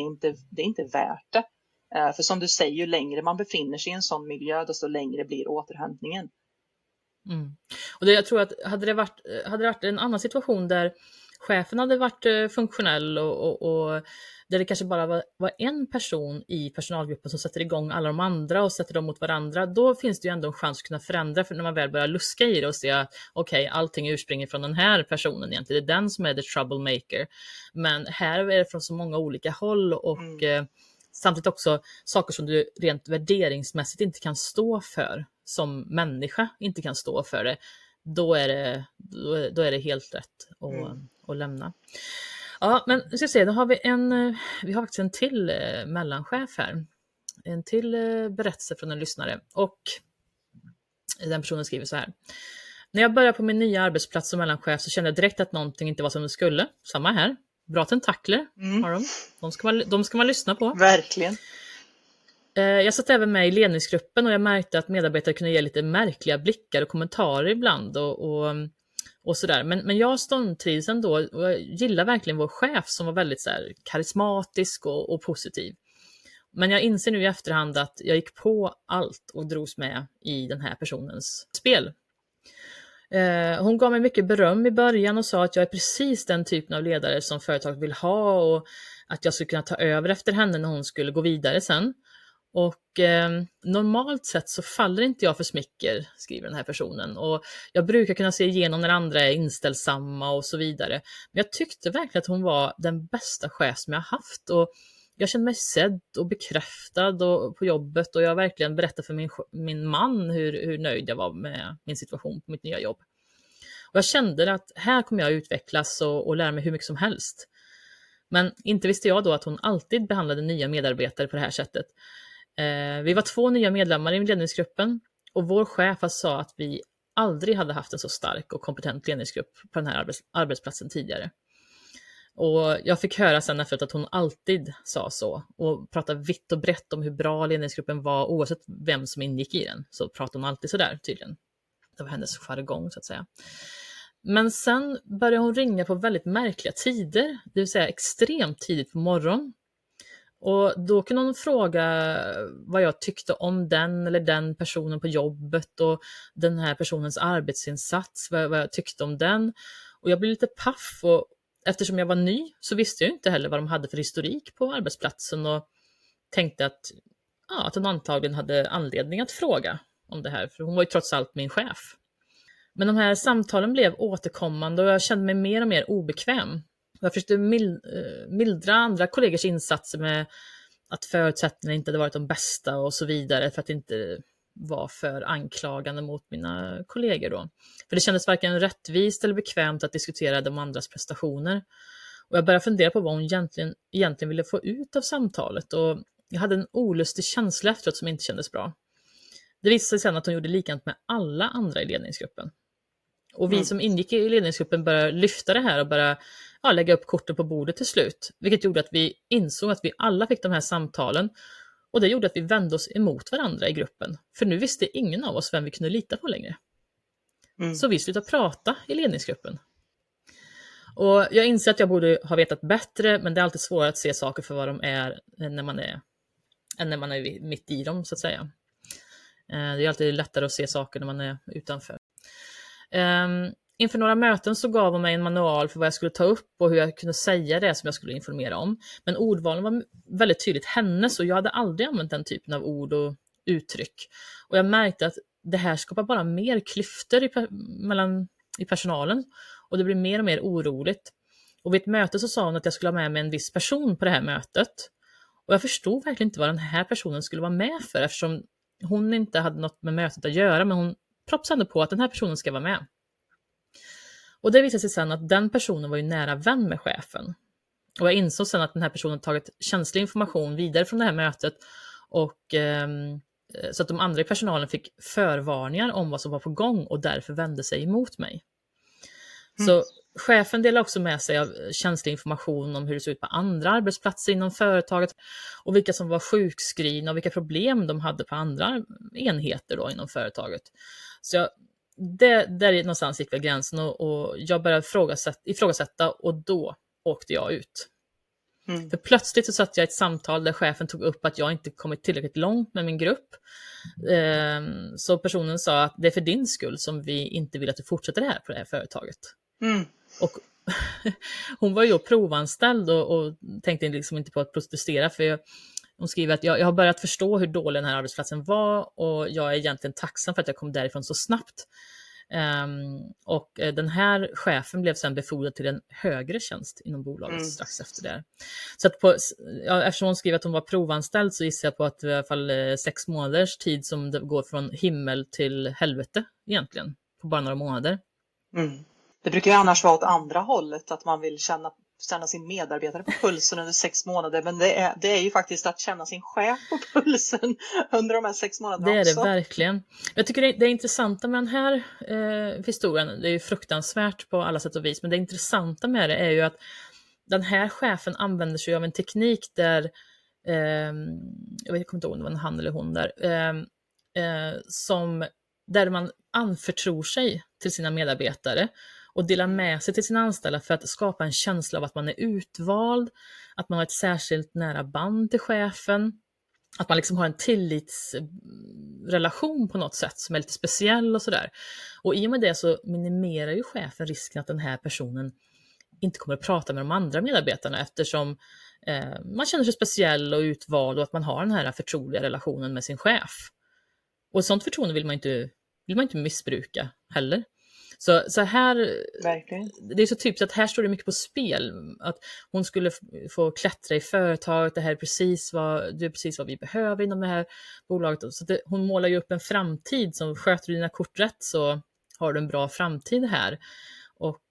är inte värt det. För som du säger, ju längre man befinner sig i en sån miljö, desto längre blir återhämtningen. Mm. Och jag tror att hade det varit en annan situation där chefen hade varit funktionell och där det kanske bara var en person i personalgruppen som sätter igång alla de andra och sätter dem mot varandra, då finns det ju ändå en chans att kunna förändra, för när man väl börjar luska i det och se att okej, allting urspringer från den här personen egentligen, det är den som är the troublemaker, men här är det från så många olika håll och samtidigt också saker som du rent värderingsmässigt inte kan stå för som människa, inte kan stå för det, då är det helt rätt att lämna. Ja, men ska jag se, då har vi har faktiskt en till mellanchef här. En till berättelse från en lyssnare, och den personen skriver så här: när jag började på min nya arbetsplats som mellanchef så kände jag direkt att någonting inte var som det skulle. Samma här. Bra tentakler har de. De ska man lyssna på. Verkligen. Jag satt även med i ledningsgruppen och jag märkte att medarbetare kunde ge lite märkliga blickar och kommentarer ibland och sådär. Men jag ståndtrivs ändå och jag gillar verkligen vår chef som var väldigt så här karismatisk och positiv. Men jag inser nu i efterhand att jag gick på allt och drogs med i den här personens spel. Hon gav mig mycket beröm i början och sa att jag är precis den typen av ledare som företaget vill ha och att jag skulle kunna ta över efter henne när hon skulle gå vidare sen. Och normalt sett så faller inte jag för smicker, skriver den här personen, och jag brukar kunna se igenom när andra är inställsamma och så vidare, men jag tyckte verkligen att hon var den bästa chef som jag haft och jag kände mig sedd och bekräftad och på jobbet, och jag verkligen berättade för min man hur nöjd jag var med min situation på mitt nya jobb, och jag kände att här kommer jag utvecklas och lära mig hur mycket som helst. Men inte visste jag då att hon alltid behandlade nya medarbetare på det här sättet. Vi var 2 nya medlemmar i ledningsgruppen och vår chef sa att vi aldrig hade haft en så stark och kompetent ledningsgrupp på den här arbetsplatsen tidigare. Och jag fick höra sen efteråt att hon alltid sa så och pratade vitt och brett om hur bra ledningsgruppen var, oavsett vem som ingick i den så pratade hon alltid så där tydligen. Det var hennes jargong så att säga. Men sen började hon ringa på väldigt märkliga tider, det vill säga extremt tidigt på morgonen. Och då kunde hon fråga vad jag tyckte om den eller den personen på jobbet och den här personens arbetsinsats, vad jag tyckte om den. Och jag blev lite paff, och eftersom jag var ny så visste jag inte heller vad de hade för historik på arbetsplatsen och tänkte att hon antagligen hade anledning att fråga om det här, för hon var ju trots allt min chef. Men de här samtalen blev återkommande och jag kände mig mer och mer obekväm. Jag försökte mildra andra kollegors insatser med att förutsättningarna inte hade varit de bästa och så vidare, för att inte vara för anklagande mot mina kollegor då. För det kändes varken rättvist eller bekvämt att diskutera de andras prestationer. Och jag började fundera på vad hon egentligen ville få ut av samtalet, och jag hade en olustig känsla efteråt som inte kändes bra. Det visade sig sedan att hon gjorde likadant med alla andra i ledningsgruppen. Och vi som ingick i ledningsgruppen började lyfta det här och bara lägga upp korten på bordet till slut. Vilket gjorde att vi insåg att vi alla fick de här samtalen. Och det gjorde att vi vände oss emot varandra i gruppen. För nu visste ingen av oss vem vi kunde lita på längre. Mm. Så vi slutade prata i ledningsgruppen. Och jag inser att jag borde ha vetat bättre. Men det är alltid svårare att se saker för vad de är än när man är mitt i dem, så att säga. Det är alltid lättare att se saker när man är utanför. Inför några möten så gav hon mig en manual för vad jag skulle ta upp och hur jag kunde säga det som jag skulle informera om. Men ordvalen var väldigt tydligt hennes, och jag hade aldrig använt den typen av ord och uttryck. Och jag märkte att det här skapar bara mer klyftor i personalen, och det blir mer och mer oroligt. Och vid ett möte så sa hon att jag skulle ha med mig en viss person på det här mötet. Och jag förstod verkligen inte vad den här personen skulle vara med för, eftersom hon inte hade något med mötet att göra, men hon propsade på att den här personen ska vara med. Och det visade sig sedan att den personen var ju nära vän med chefen. Och jag insåg sedan att den här personen tagit känslig information vidare från det här mötet, och så att de andra i personalen fick förvarningar om vad som var på gång och därför vände sig emot mig. Så chefen delar också med sig av känslig information om hur det ser ut på andra arbetsplatser inom företaget, och vilka som var sjukskrivna och vilka problem de hade på andra enheter då inom företaget. Så där någonstans gick väl gränsen, och jag började ifrågasätta, och då åkte jag ut. För plötsligt så satt jag i ett samtal där chefen tog upp att jag inte kommit tillräckligt långt med min grupp. Så personen sa att det är för din skull som vi inte vill att du fortsätter det här på det här företaget. Och hon var ju då provanställd och tänkte liksom inte på att protestera, för hon skriver att jag har börjat förstå hur dålig den här arbetsplatsen var, och jag är egentligen tacksam för att jag kom därifrån så snabbt. Och den här chefen blev sedan befordrad till en högre tjänst inom bolaget strax efter det. Så att eftersom hon skrev att hon var provanställd, så gissar jag på att det var i alla fall 6 månaders tid som det går från himmel till helvete egentligen, på bara några månader. Det brukar ju annars vara åt andra hållet, att man vill känna sin medarbetare på pulsen under 6 månader. Men det är ju faktiskt att känna sin chef på pulsen under de här 6 månaderna. Det är också. Det verkligen. Jag tycker det intressanta med den här historien, det är ju fruktansvärt på alla sätt och vis, men det intressanta med det är ju att den här chefen använder sig av en teknik där, jag vet inte om det var han eller hon där, där man anförtror sig till sina medarbetare och delar med sig till sina anställda för att skapa en känsla av att man är utvald, att man har ett särskilt nära band till chefen, att man liksom har en tillitsrelation på något sätt som är lite speciell och sådär. Och i och med det så minimerar ju chefen risken att den här personen inte kommer att prata med de andra medarbetarna, eftersom man känner sig speciell och utvald och att man har den här förtroliga relationen med sin chef. Och sånt förtroende vill man inte missbruka heller. Så här, verkligen. Det är så typiskt att här står det mycket på spel. Att hon skulle få klättra i företaget, det här är precis vad vi behöver inom det här bolaget. Så hon målar ju upp en framtid som, sköter du dina kort rätt så har du en bra framtid här. Och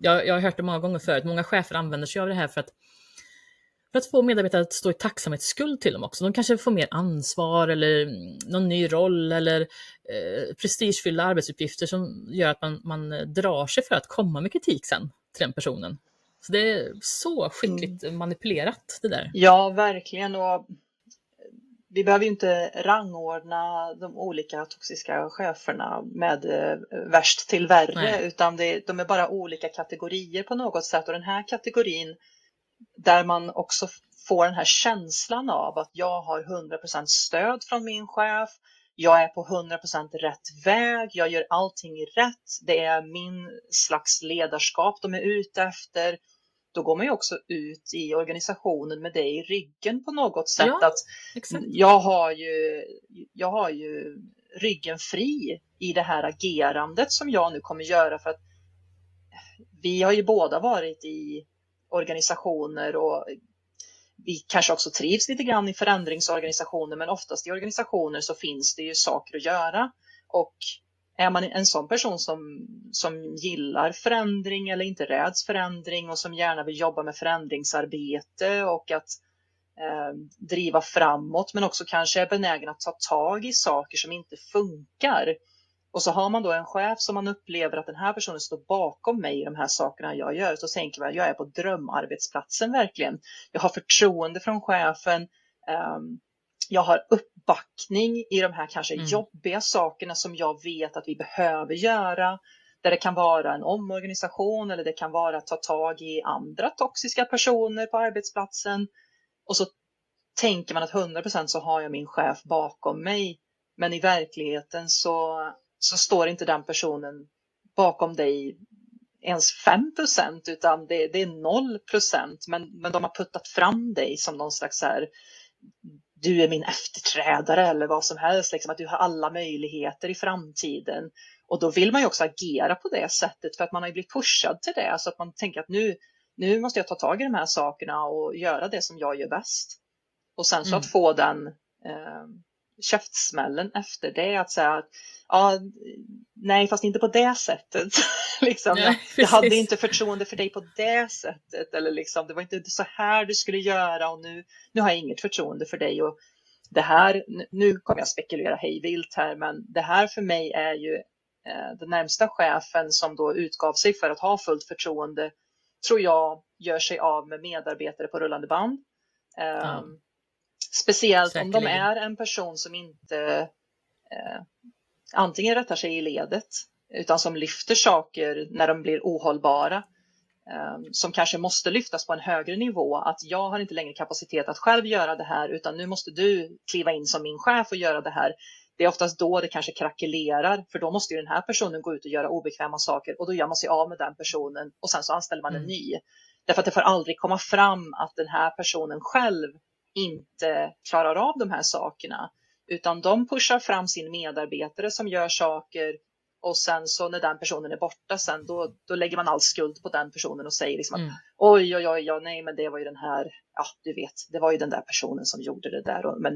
jag har hört det många gånger förut. Många chefer använder sig av det här för att få medarbetare att stå i tacksamhetsskuld till dem också. De kanske får mer ansvar eller någon ny roll eller prestigefyllda arbetsuppgifter som gör att man drar sig för att komma med kritik sen till den personen. Så det är så skickligt manipulerat det där. Ja, verkligen. Och vi behöver ju inte rangordna de olika toxiska cheferna med värst till värre. Nej. Utan de är bara olika kategorier på något sätt. Och den här kategorin, där man också får den här känslan av att jag har 100% stöd från min chef. Jag är på 100% rätt väg. Jag gör allting rätt. Det är min slags ledarskap de är ute efter. Då går man ju också ut i organisationen med det i ryggen på något sätt. Ja, att exakt. Jag har ju ryggen fri i det här agerandet som jag nu kommer göra. För att vi har ju båda varit i organisationer, och vi kanske också trivs lite grann i förändringsorganisationer, men oftast i organisationer så finns det ju saker att göra, och Är man en sån person som gillar förändring eller inte räds förändring och som gärna vill jobba med förändringsarbete och att driva framåt, men också kanske är benägen att ta tag i saker som inte funkar. Och så har man då en chef som man upplever att den här personen står bakom mig i de här sakerna jag gör. Så tänker man, jag är på drömarbetsplatsen verkligen. Jag har förtroende från chefen. Jag har uppbackning i de här kanske jobbiga sakerna som jag vet att vi behöver göra. Där det kan vara en omorganisation eller det kan vara att ta tag i andra toxiska personer på arbetsplatsen. Och så tänker man att 100% så har jag min chef bakom mig. Men i verkligheten så står inte den personen bakom dig ens 5%, utan det är 0%. Men de har puttat fram dig som någon slags så här, du är min efterträdare eller vad som helst. Liksom, att du har alla möjligheter i framtiden. Och då vill man ju också agera på det sättet för att man har blivit pushad till det. Så att man tänker att nu måste jag ta tag i de här sakerna och göra det som jag gör bäst. Och sen så att få den... käftsmällen efter det, att säga att nej, fast inte på det sättet liksom, nej, jag hade inte förtroende för dig på det sättet, eller liksom, det var inte så här du skulle göra och nu har jag inget förtroende för dig och det här, nu kommer jag spekulera hej vilt här, men det här för mig är ju den närmsta chefen som då utgav sig för att ha fullt förtroende, tror jag gör sig av med medarbetare på rullande band. Speciellt säkerligen. Om de är en person som inte antingen rättar sig i ledet utan som lyfter saker när de blir ohållbara. Som kanske måste lyftas på en högre nivå. Att jag har inte längre kapacitet att själv göra det här utan nu måste du kliva in som min chef och göra det här. Det är oftast då det kanske krackelerar, för då måste ju den här personen gå ut och göra obekväma saker och då gör man sig av med den personen och sen så anställer man en ny. Därför att det får aldrig komma fram att den här personen själv inte klarar av de här sakerna, utan de pushar fram sin medarbetare som gör saker och sen så när den personen är borta sen då lägger man all skuld på den personen och säger liksom att oj, nej men det var ju den här, ja du vet, det var ju den där personen som gjorde det där och, men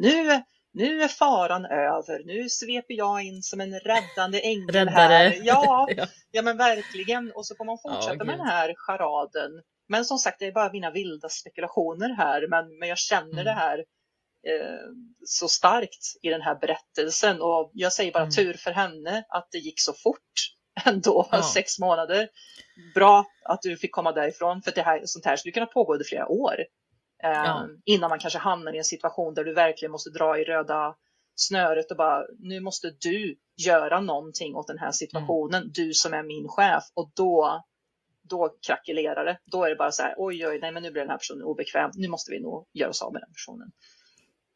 nu är faran över, nu sveper jag in som en räddande ängel här. Ja men verkligen, och så får man fortsätta med den här charaden. Men som sagt, det är bara mina vilda spekulationer här. Men jag känner det här så starkt i den här berättelsen. Och jag säger bara tur för henne att det gick så fort ändå. 6 månader. Bra att du fick komma därifrån. För det här, sånt här skulle kunna pågå i flera år. Innan man kanske hamnar i en situation där du verkligen måste dra i röda snöret. Och bara, nu måste du göra någonting åt den här situationen. Du som är min chef. Och då krackelerar det. Då är det bara så här, oj, nej men nu blir den här personen obekväm. Nu måste vi nog göra oss av med den personen.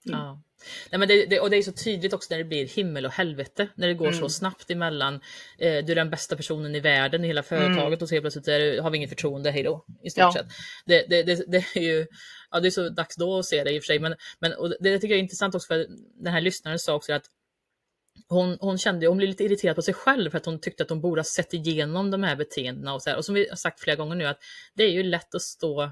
Ja. Nej, men och det är så tydligt också när det blir himmel och helvete. När det går så snabbt emellan. Du är den bästa personen i världen, i hela företaget. Och så helt plötsligt har vi inget förtroende, hej då. I stort sett. Det är ju... Ja, det är så dags då att se det i och för sig. Men och det tycker jag är intressant också, för den här lyssnaren sa också att hon blev lite irriterad på sig själv för att hon tyckte att hon borde ha sett igenom de här beteendena och så här. Och som vi har sagt flera gånger nu, att det är ju lätt att stå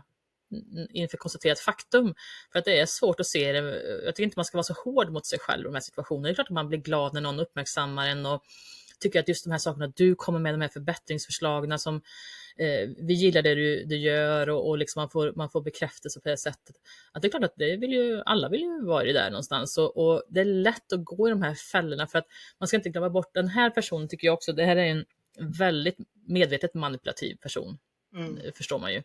inför konstaterat faktum, för att det är svårt att se det. Jag tycker inte man ska vara så hård mot sig själv i de här situationerna. Det är klart att man blir glad när någon uppmärksammar en och tycker att just de här sakerna du kommer med, de här förbättringsförslagen som vi gillar det du gör och liksom man får bekräftelse på det sättet. Att det är klart att det alla vill ju vara i det där någonstans och det är lätt att gå i de här fällorna, för att man ska inte glömma bort den här personen, tycker jag också. Det här är en väldigt medvetet manipulativ person, förstår man ju.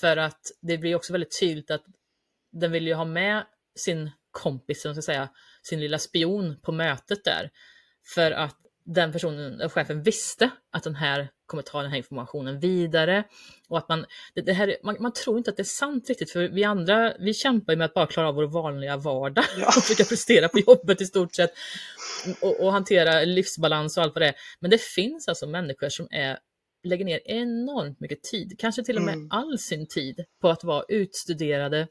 För att det blir också väldigt tydligt att den vill ju ha med sin kompis, som ska säga, sin lilla spion på mötet där. För att den personen, chefen, visste att den här kommer ta den här informationen vidare. Och att man tror inte att det är sant riktigt. För vi andra, vi kämpar ju med att bara klara av vår vanliga vardag. Ja. Och försöka prestera på jobbet i stort sett. Och hantera livsbalans och allt vad det är. Men det finns alltså människor som lägger ner enormt mycket tid. Kanske till och med all sin tid på att vara utstuderade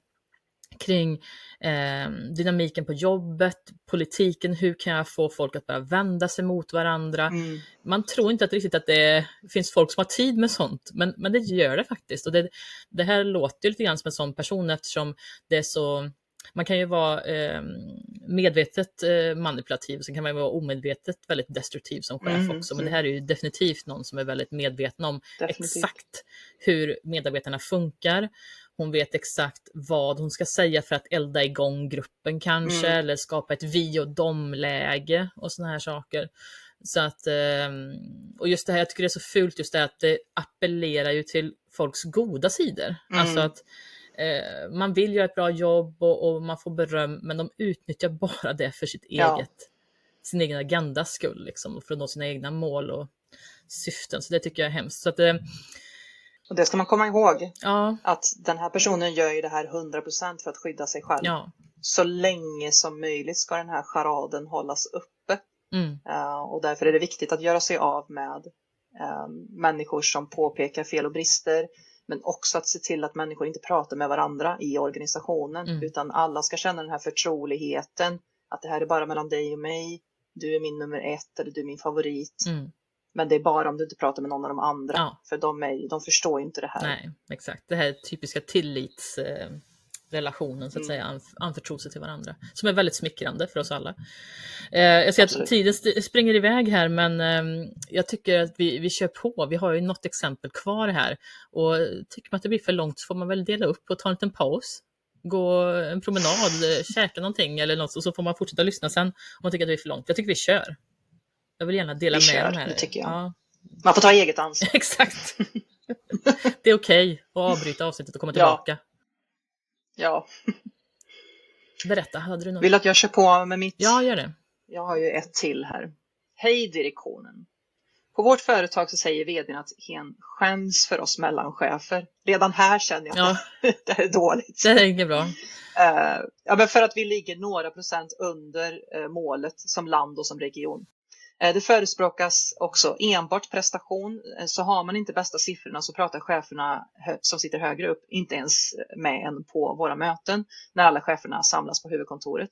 kring dynamiken på jobbet, politiken, hur kan jag få folk att börja vända sig mot varandra. Man tror inte att riktigt att det finns folk som har tid med sånt, men det gör det faktiskt. Och det här låter ju lite grann som en sån person, eftersom det är så man kan ju vara medvetet manipulativ, så kan man ju vara omedvetet väldigt destruktiv som chef också. Men det här är ju definitivt någon som är väldigt medveten om exakt hur medarbetarna funkar. Hon vet exakt vad hon ska säga för att elda igång gruppen kanske, eller skapa ett vi och domläge och såna här saker. Så att, och just det här, jag tycker det är så fult just det att det appellerar ju till folks goda sidor. Alltså att man vill göra ett bra jobb och man får beröm, men de utnyttjar bara det för sitt eget, sin egen agendas skull liksom, för att nå sina egna mål och syften. Så det tycker jag är hemskt. Så att, och det ska man komma ihåg, att den här personen gör ju det här 100% för att skydda sig själv. Ja. Så länge som möjligt ska den här charaden hållas uppe. Och därför är det viktigt att göra sig av med människor som påpekar fel och brister. Men också att se till att människor inte pratar med varandra i organisationen. Utan alla ska känna den här förtroligheten. Att det här är bara mellan dig och mig. Du är min nummer 1 eller du är min favorit. Men det är bara om du inte pratar med någon av de andra. För de förstår ju inte det här. Nej, exakt. Det här typiska tillitsrelationen så att säga. Anförtrose till varandra. Som är väldigt smickrande för oss alla. Jag ser att tiden springer iväg här. Men jag tycker att vi kör på. Vi har ju något exempel kvar här. Och tycker man att det blir för långt så får man väl dela upp och ta en liten paus. Gå en promenad, käka någonting eller något. Och så får man fortsätta lyssna sen om man tycker att det är för långt. Jag tycker vi kör. Jag vill gärna dela med dem här. Det tycker jag. Ja. Man får ta eget ansvar. Exakt. Det är okej att avbryta avsnittet och komma tillbaka. Ja. Berätta, hade du något? Vill du att jag kör på med mitt? Ja, gör det. Jag har ju ett till här. Hej direktionen. På vårt företag så säger vdn att hen skäms för oss mellanchefer. Redan här känner jag att det är dåligt. Det är inget bra. Men för att vi ligger några procent under målet som land och som region. Det förespråkas också enbart prestation, så har man inte bästa siffrorna så pratar cheferna som sitter högre upp inte ens med en på våra möten när alla cheferna samlas på huvudkontoret.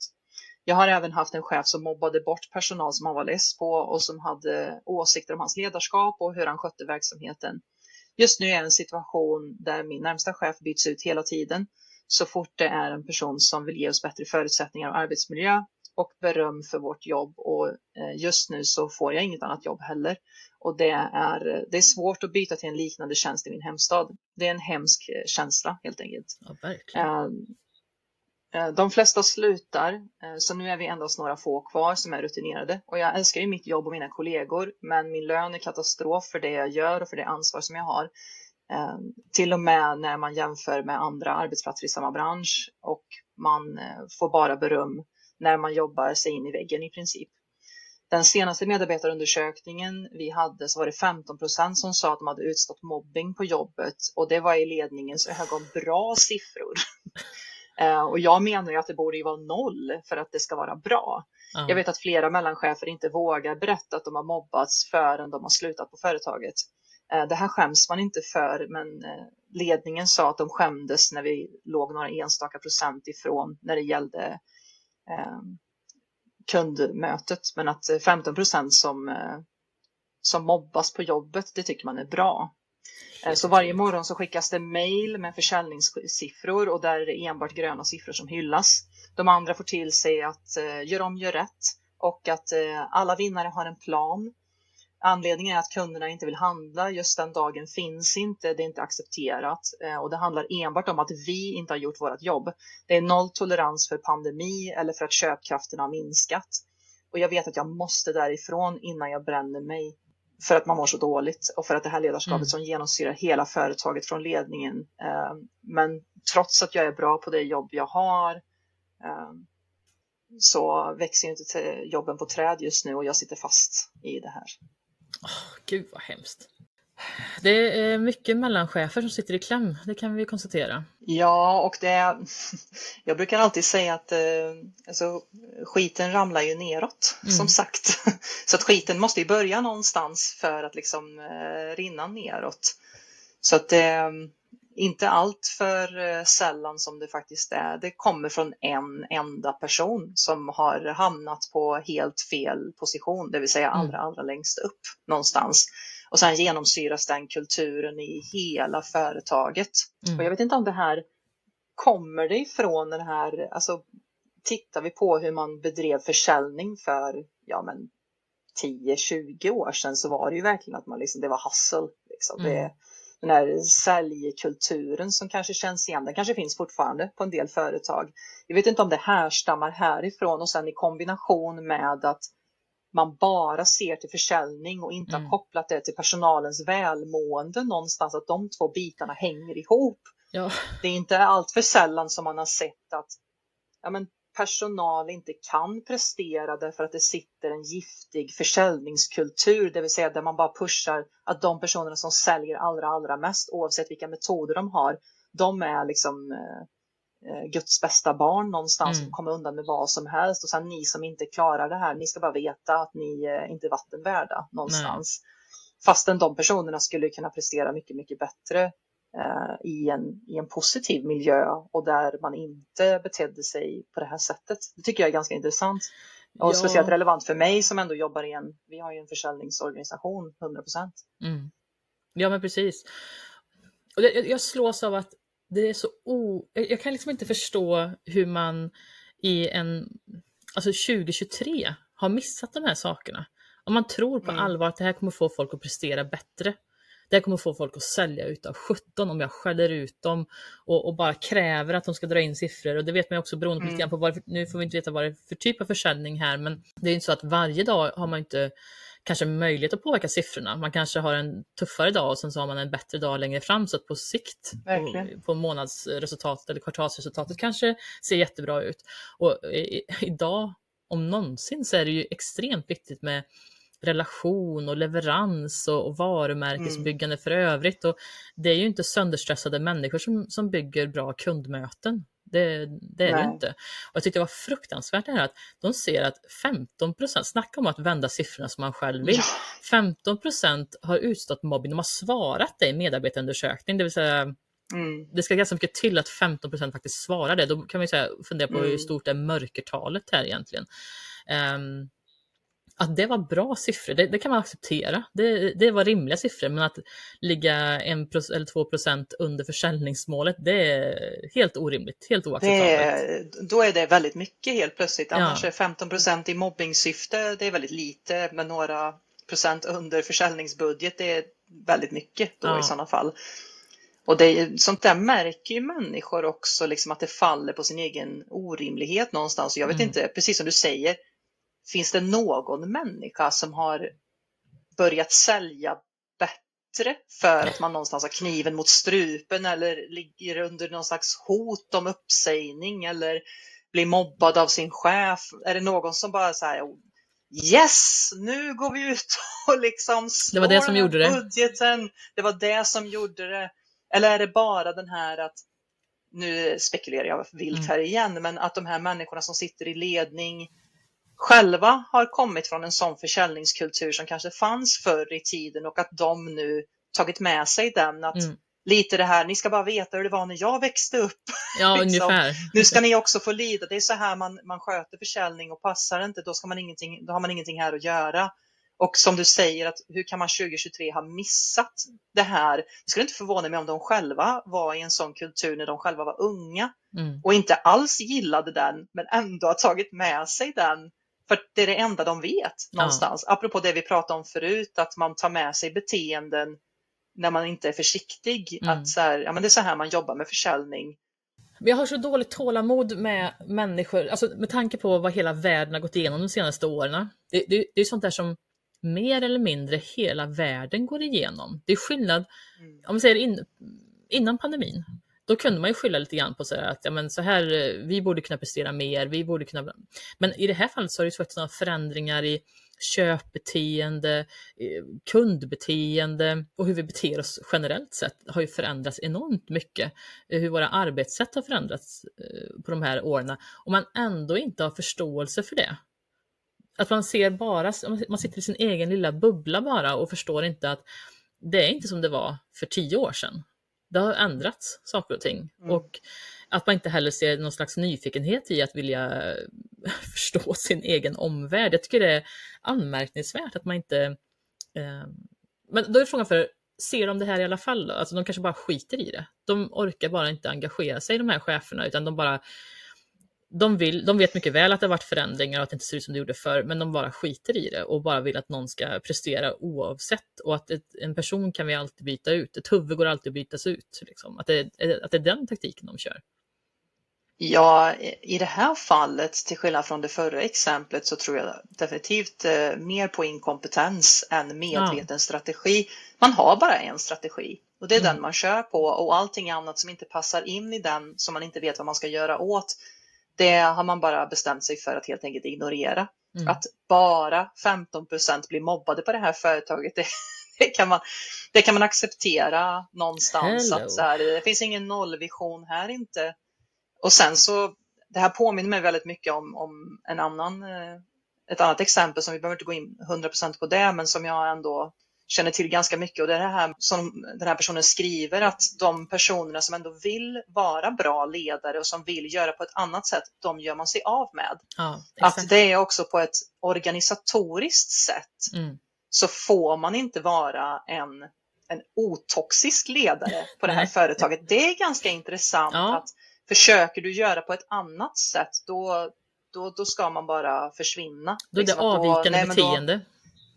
Jag har även haft en chef som mobbade bort personal som han var less på och som hade åsikter om hans ledarskap och hur han skötte verksamheten. Just nu är en situation där min närmsta chef byts ut hela tiden så fort det är en person som vill ge oss bättre förutsättningar och arbetsmiljö. Och beröm för vårt jobb och just nu så får jag inget annat jobb heller. Och det är svårt att byta till en liknande tjänst i min hemstad. Det är en hemsk känsla helt enkelt. Ja, verkligen. De flesta slutar så nu är vi endast några få kvar som är rutinerade. Och jag älskar ju mitt jobb och mina kollegor men min lön är katastrof för det jag gör och för det ansvar som jag har. Till och med när man jämför med andra arbetsplatser i samma bransch och man får bara beröm. När man jobbar sig in i väggen i princip. Den senaste medarbetarundersökningen vi hade så var det 15% som sa att de hade utstått mobbing på jobbet. Och det var i ledningens ögon bra siffror. Och jag menar ju att det borde ju vara 0 för att det ska vara bra. Jag vet att flera mellanchefer inte vågar berätta att de har mobbats förrän de har slutat på företaget. Det här skäms man inte för, men ledningen sa att de skämdes när vi låg några enstaka procent ifrån när det gällde kundmötet, men att 15% som mobbas på jobbet, det tycker man är bra. Så varje morgon så skickas det mejl med försäljningssiffror och där är det enbart gröna siffror som hyllas. De andra får till sig att gör om, gör rätt och att alla vinnare har en plan. Anledningen är att kunderna inte vill handla, just den dagen finns inte, det är inte accepterat och det handlar enbart om att vi inte har gjort vårt jobb. Det är noll tolerans för pandemi eller för att köpkraften har minskat och jag vet att jag måste därifrån innan jag bränner mig för att man mår så dåligt och för att det här ledarskapet som genomsyrar hela företaget från ledningen. Men trots att jag är bra på det jobb jag har så växer ju inte till jobben på träd just nu och jag sitter fast i det här. Gud vad hemskt. Det är mycket mellanchefer som sitter i kläm, det kan vi konstatera. Ja, och jag brukar alltid säga att skiten ramlar ju neråt, som sagt. Så att skiten måste ju börja någonstans för att liksom rinna neråt. Så att inte allt för sällan som det faktiskt är. Det kommer från en enda person som har hamnat på helt fel position. Det vill säga allra längst upp någonstans. Och sen genomsyras den kulturen i hela företaget. Och jag vet inte om det här kommer det ifrån den här, alltså tittar vi på hur man bedrev försäljning för, ja men 10-20 år sedan, så var det ju verkligen att man liksom, det var hustle liksom. Mm. Det, den här säljkulturen som kanske känns igen, den kanske finns fortfarande på en del företag. Jag vet inte om det härstammar härifrån och sen i kombination med att man bara ser till försäljning och inte har kopplat det till personalens välmående någonstans, att de två bitarna hänger ihop. Ja. Det är inte allt för sällan som man har sett att ja, men personal inte kan prestera därför att det sitter en giftig försäljningskultur, det vill säga där man bara pushar att de personerna som säljer allra mest, oavsett vilka metoder de har, de är liksom Guds bästa barn någonstans som kommer undan med vad som helst, och sen ni som inte klarar det här, ni ska bara veta att ni inte är vattenvärda någonstans. Nej. Fastän de personerna skulle kunna prestera mycket mycket bättre i en positiv miljö och där man inte betedde sig på det här sättet. Det tycker jag är ganska intressant och speciellt relevant för mig som ändå jobbar i en, vi har ju en försäljningsorganisation 100%. Ja men precis. Och jag slås av att det är så jag kan liksom inte förstå hur man i en, alltså 2023 har missat de här sakerna. Om man tror på allvar att det här kommer få folk att prestera bättre. Det här kommer få folk att sälja utav 17 om jag skäller ut dem och bara kräver att de ska dra in siffror. Och det vet man också beroende på lite grann på vad, nu får vi inte veta vad det är för typ av försäljning här, men det är ju inte så att varje dag har man inte kanske möjlighet att påverka siffrorna. Man kanske har en tuffare dag och sen så har man en bättre dag längre fram, så att på sikt på månadsresultatet eller kvartalsresultatet kanske ser jättebra ut. Och idag om någonsin så är det ju extremt viktigt med relation och leverans och varumärkesbyggande för övrigt, och det är ju inte sönderstressade människor som bygger bra kundmöten. Det är det ju inte. Och jag tyckte det var fruktansvärt det här att de ser att 15%, snacka om att vända siffrorna som man själv vill, 15% har utstått mobbing, de har svarat det i medarbetarundersökning, det vill säga det ska ganska mycket till att 15% faktiskt svarar det. Då kan man ju säga, fundera på hur stort är mörkertalet här egentligen. Att det var bra siffror, det kan man acceptera. Det var rimliga siffror, men att ligga 1% eller 2% under försäljningsmålet, det är helt orimligt, helt oacceptabelt. Då är det väldigt mycket helt plötsligt. Annars är 15% i mobbingsyfte, det är väldigt lite, men några procent under försäljningsbudget, det är väldigt mycket då i sådana fall. Och sånt där märker ju människor också, liksom att det faller på sin egen orimlighet någonstans. Jag vet inte, precis som du säger, finns det någon människa som har börjat sälja bättre för att man någonstans har kniven mot strupen eller ligger under någon slags hot om uppsägning eller blir mobbad av sin chef? Är det någon som bara så här, yes, nu går vi ut och liksom slår budgeten. Det var det som gjorde det. Eller är det bara den här att, nu spekulerar jag vilt här igen, men att de här människorna som sitter i ledning själva har kommit från en sån försäljningskultur som kanske fanns förr i tiden, och att de nu tagit med sig den, att lite det här, ni ska bara veta hur det var när jag växte upp. Ja, liksom. Ungefär. Nu ska ni också få lida, det är så här man sköter försäljning, och passar inte, då har man ingenting här att göra. Och som du säger, att hur kan man 2023 ha missat det här? Det skulle inte förvåna mig om de själva var i en sån kultur när de själva var unga och inte alls gillade den, men ändå har tagit med sig den. För det är det enda de vet någonstans. Apropå det vi pratade om förut, att man tar med sig beteenden när man inte är försiktig. Att så här, ja, men det är så här man jobbar med försäljning. Jag har så dåligt tålamod med människor, alltså med tanke på vad hela världen har gått igenom de senaste åren. Det är sånt där som mer eller mindre hela världen går igenom. Det är skillnad, om vi säger innan pandemin. Då kunde man ju skylla lite grann på så här, att ja, men så här, vi borde kunna prestera mer, vi borde kunna... Men i det här fallet så har det skett sådana förändringar i köpbeteende, kundbeteende och hur vi beter oss generellt sett har ju förändrats enormt mycket. Hur våra arbetssätt har förändrats på de här åren, och man ändå inte har förståelse för det. Att man ser bara, man sitter i sin egen lilla bubbla bara och förstår inte att det är inte som det var för 10 år sedan. Det har ändrats saker och ting. Och att man inte heller ser någon slags nyfikenhet i att vilja förstå sin egen omvärld. Jag tycker det är anmärkningsvärt att man inte... Men då är frågan, för ser de det här i alla fall då? Alltså de kanske bara skiter i det. De orkar bara inte engagera sig, de här cheferna, utan de bara... De vet mycket väl att det har varit förändringar och att det inte ser ut som det gjorde förr, men de bara skiter i det och bara vill att någon ska prestera oavsett, och att en person kan vi alltid byta ut, ett huvud går alltid att bytas ut liksom. Att det är den taktiken de kör. Ja, i det här fallet, till skillnad från det förra exemplet, så tror jag definitivt mer på inkompetens än medveten strategi. Man har bara en strategi och det är den man kör på, och allting annat som inte passar in i den, som man inte vet vad man ska göra åt, det har man bara bestämt sig för att helt enkelt ignorera. Mm. Att bara 15% blir mobbade på det här företaget, det kan man acceptera någonstans. Att så här, det finns ingen nollvision här inte. Och sen så, det här påminner mig väldigt mycket om ett annat exempel, som vi behöver inte gå in 100% på det, men som jag ändå känner till ganska mycket. Och det är det här som den här personen skriver, att de personerna som ändå vill vara bra ledare och som vill göra på ett annat sätt, de gör man sig av med. Ja, att det är också på ett organisatoriskt sätt, så får man inte vara en otoxisk ledare på det här företaget. Det är ganska intressant att försöker du göra på ett annat sätt, då ska man bara försvinna. Då är det avvikande beteende.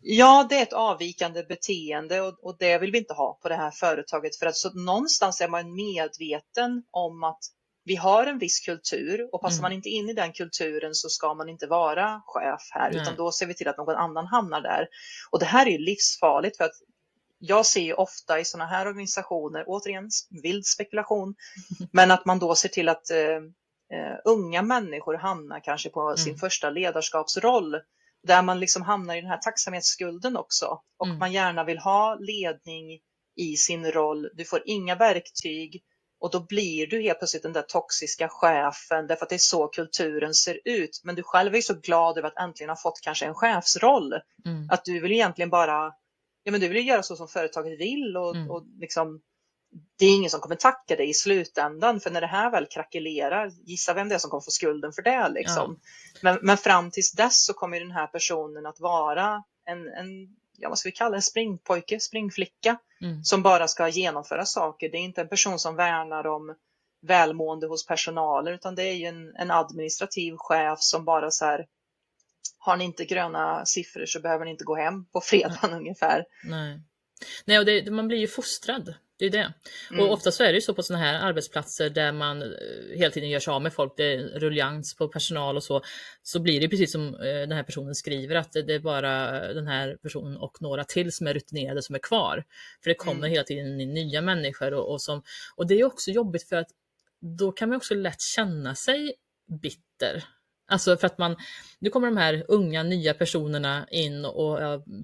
Ja, det är ett avvikande beteende, och det vill vi inte ha på det här företaget. För att så någonstans är man medveten om att vi har en viss kultur, och passar man inte in i den kulturen så ska man inte vara chef här. Nej. Utan då ser vi till att någon annan hamnar där. Och det här är livsfarligt, för att jag ser ju ofta i sådana här organisationer, återigen vild spekulation, men att man då ser till att unga människor hamnar kanske på sin första ledarskapsroll. Där man liksom hamnar i den här tacksamhetsskulden också. Och man gärna vill ha ledning i sin roll. Du får inga verktyg. Och då blir du helt plötsligt den där toxiska chefen. Därför att det är så kulturen ser ut. Men du själv är ju så glad över att äntligen ha fått kanske en chefsroll. Mm. Att du vill egentligen bara... Ja, men du vill göra så som företaget vill. Och liksom, det är ingen som kommer tacka dig i slutändan. För när det här väl krackelerar, gissa vem det är som kommer få skulden för det liksom. Ja. Men fram tills dess så kommer den här personen att vara vad ska vi kalla en springpojke, springflicka. Som bara ska genomföra saker. Det är inte en person som värnar om välmående hos personalen, utan det är ju en administrativ chef som bara så här: har ni inte gröna siffror så behöver ni inte gå hem på fredagen ungefär. Nej, och man blir ju fostrad. Det är det. Och ofta så är det ju så på sådana här arbetsplatser där man hela tiden gör sig av med folk, det är ruljans på personal och så blir det precis som den här personen skriver, att det är bara den här personen och några till som är rutinerade som är kvar. För det kommer hela tiden in nya människor och det är också jobbigt, för att då kan man också lätt känna sig bitter. Alltså för att nu kommer de här unga nya personerna in och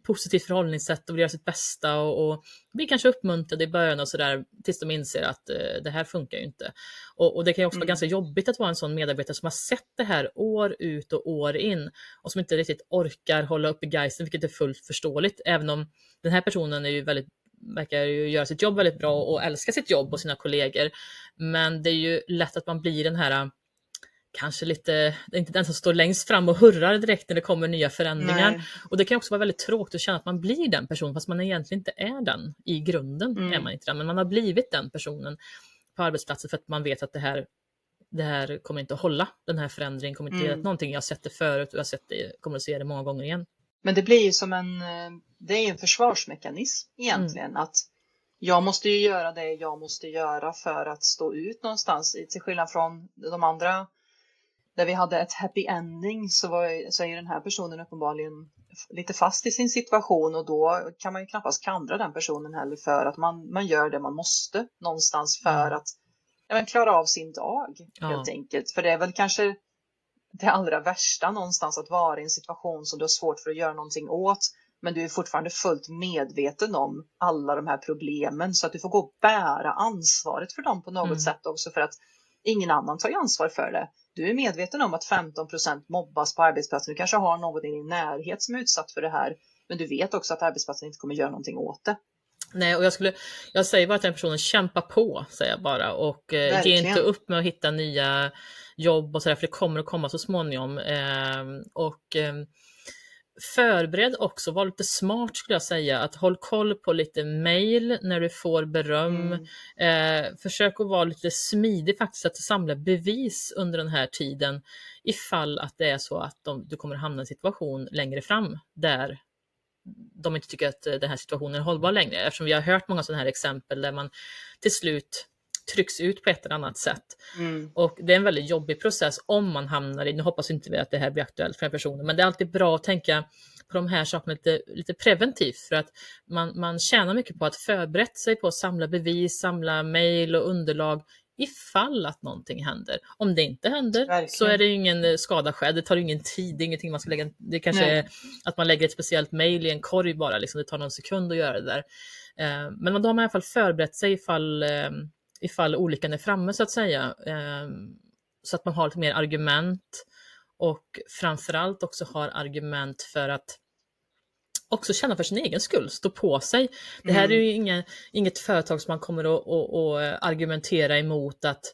positivt förhållningssätt och vill göra sitt bästa och blir kanske uppmuntrade i början och sådär, tills de inser att det här funkar ju inte. Och det kan ju också vara ganska jobbigt att vara en sån medarbetare som har sett det här år ut och år in och som inte riktigt orkar hålla uppe geisten, vilket är fullt förståeligt, även om den här personen är ju verkar ju göra sitt jobb väldigt bra och älskar sitt jobb och sina kollegor. Men det är ju lätt att man blir den här kanske lite, det är inte den som står längst fram och hurrar direkt när det kommer nya förändringar. Nej. Och det kan också vara väldigt tråkigt att känna att man blir den personen, fast man egentligen inte är den i grunden, är man inte den, men man har blivit den personen på arbetsplatsen för att man vet att det här kommer inte att hålla, den här förändringen kommer inte att göra någonting, jag har sett det förut och kommer att se det många gånger igen. Men det blir ju som det är en försvarsmekanism egentligen, att jag måste ju göra det jag måste göra för att stå ut någonstans, till skillnad från de andra. Där vi hade ett happy ending så är den här personen uppenbarligen lite fast i sin situation. Och då kan man ju knappast klandra den personen heller för att man gör det man måste någonstans för att klara av sin dag helt enkelt. För det är väl kanske det allra värsta någonstans, att vara i en situation som du har svårt för att göra någonting åt. Men du är fortfarande fullt medveten om alla de här problemen, så att du får gå och bära ansvaret för dem på något sätt också, för att ingen annan tar ju ansvar för det. Du är medveten om att 15% mobbas på arbetsplatsen. Du kanske har någon i din närhet som är utsatt för det här. Men du vet också att arbetsplatsen inte kommer göra någonting åt det. Nej, och jag säger bara att den personen kämpar på, säger jag bara. Och ge inte upp med att hitta nya jobb och sådär. För det kommer att komma så småningom. förbered också, var lite smart skulle jag säga, att håll koll på lite mejl när du får beröm. Försök att vara lite smidig faktiskt, att samla bevis under den här tiden ifall att det är så att du kommer hamna i en situation längre fram där de inte tycker att den här situationen är hållbar längre, eftersom vi har hört många sådana här exempel där man till slut trycks ut på ett eller annat sätt. Och det är en väldigt jobbig process om man hamnar i, nu hoppas inte vi att det här blir aktuellt för en person, men det är alltid bra att tänka på de här sakerna lite preventivt, för att man tjänar mycket på att förbereda sig på att samla bevis, samla mejl och underlag ifall att någonting händer. Om det inte händer, verkligen, så är det ingen skada skedd, det tar ingen tid, det är ingenting man ska lägga, det kanske är att man lägger ett speciellt mejl i en korg bara, liksom, det tar någon sekund att göra det där. Men då har man i alla fall förberett sig ifall olyckan är framme så att säga, så att man har lite mer argument och framförallt också har argument för att också känna för sin egen skull, stå på sig. Det här är ju inget företag som man kommer att argumentera emot att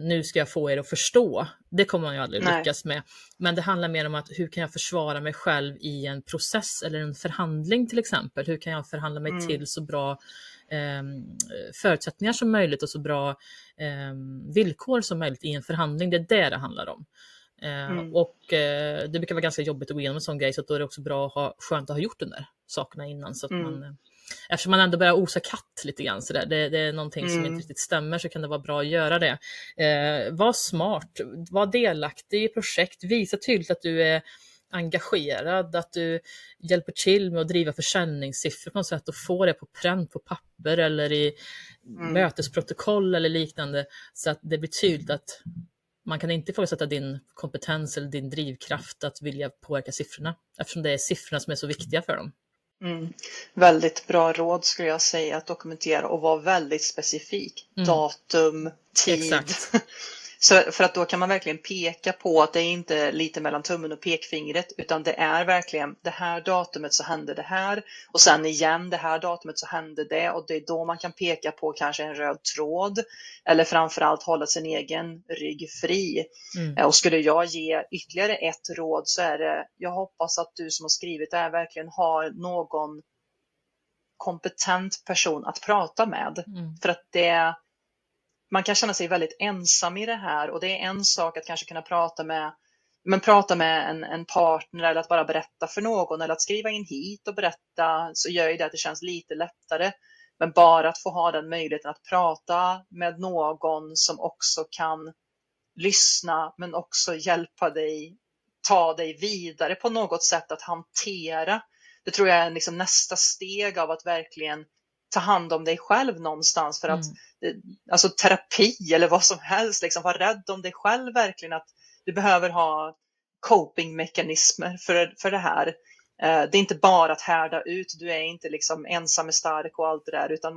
nu ska jag få er att förstå. Det kommer man ju aldrig lyckas med. Men det handlar mer om att hur kan jag försvara mig själv i en process eller en förhandling till exempel. Hur kan jag förhandla mig till så bra förutsättningar som möjligt och så bra villkor som möjligt i en förhandling. Det är det handlar om. Och det brukar vara ganska jobbigt att gå igenom en sån grej, så då är det också bra att skönt att ha gjort de där sakerna innan, så att man, eftersom man ändå börjar osa katt lite grann så där, det är någonting som inte riktigt stämmer, så kan det vara bra att göra det. Var smart, var delaktig i projekt, visa tydligt att du är engagerad, att du hjälper till med att driva försäljningssiffror på något sätt och få det på pränt på papper eller i mötesprotokoll eller liknande, så att det blir tydligt att man kan inte ifrågasätta din kompetens eller din drivkraft att vilja påverka siffrorna, eftersom det är siffrorna som är så viktiga för dem. Väldigt bra råd skulle jag säga, att dokumentera och vara väldigt specifik. Datum, tid. Exakt. Så för att då kan man verkligen peka på att det är inte lite mellan tummen och pekfingret, utan det är verkligen det här datumet så hände det här, och sen igen det här datumet så hände det, och det är då man kan peka på kanske en röd tråd eller framförallt hålla sin egen rygg fri. Och skulle jag ge ytterligare ett råd så är det, jag hoppas att du som har skrivit det här verkligen har någon kompetent person att prata med, för att det, man kan känna sig väldigt ensam i det här, och det är en sak att kanske kunna prata med en partner eller att bara berätta för någon eller att skriva in hit och berätta, så gör ju det att det känns lite lättare. Men bara att få ha den möjligheten att prata med någon som också kan lyssna men också hjälpa dig, ta dig vidare på något sätt att hantera. Det tror jag är liksom nästa steg av att verkligen ta hand om dig själv någonstans, för att alltså terapi eller vad som helst, liksom, var rädd om dig själv verkligen, att du behöver ha copingmekanismer för det här. Det är inte bara att härda ut, du är inte liksom ensam är stark och allt det där, utan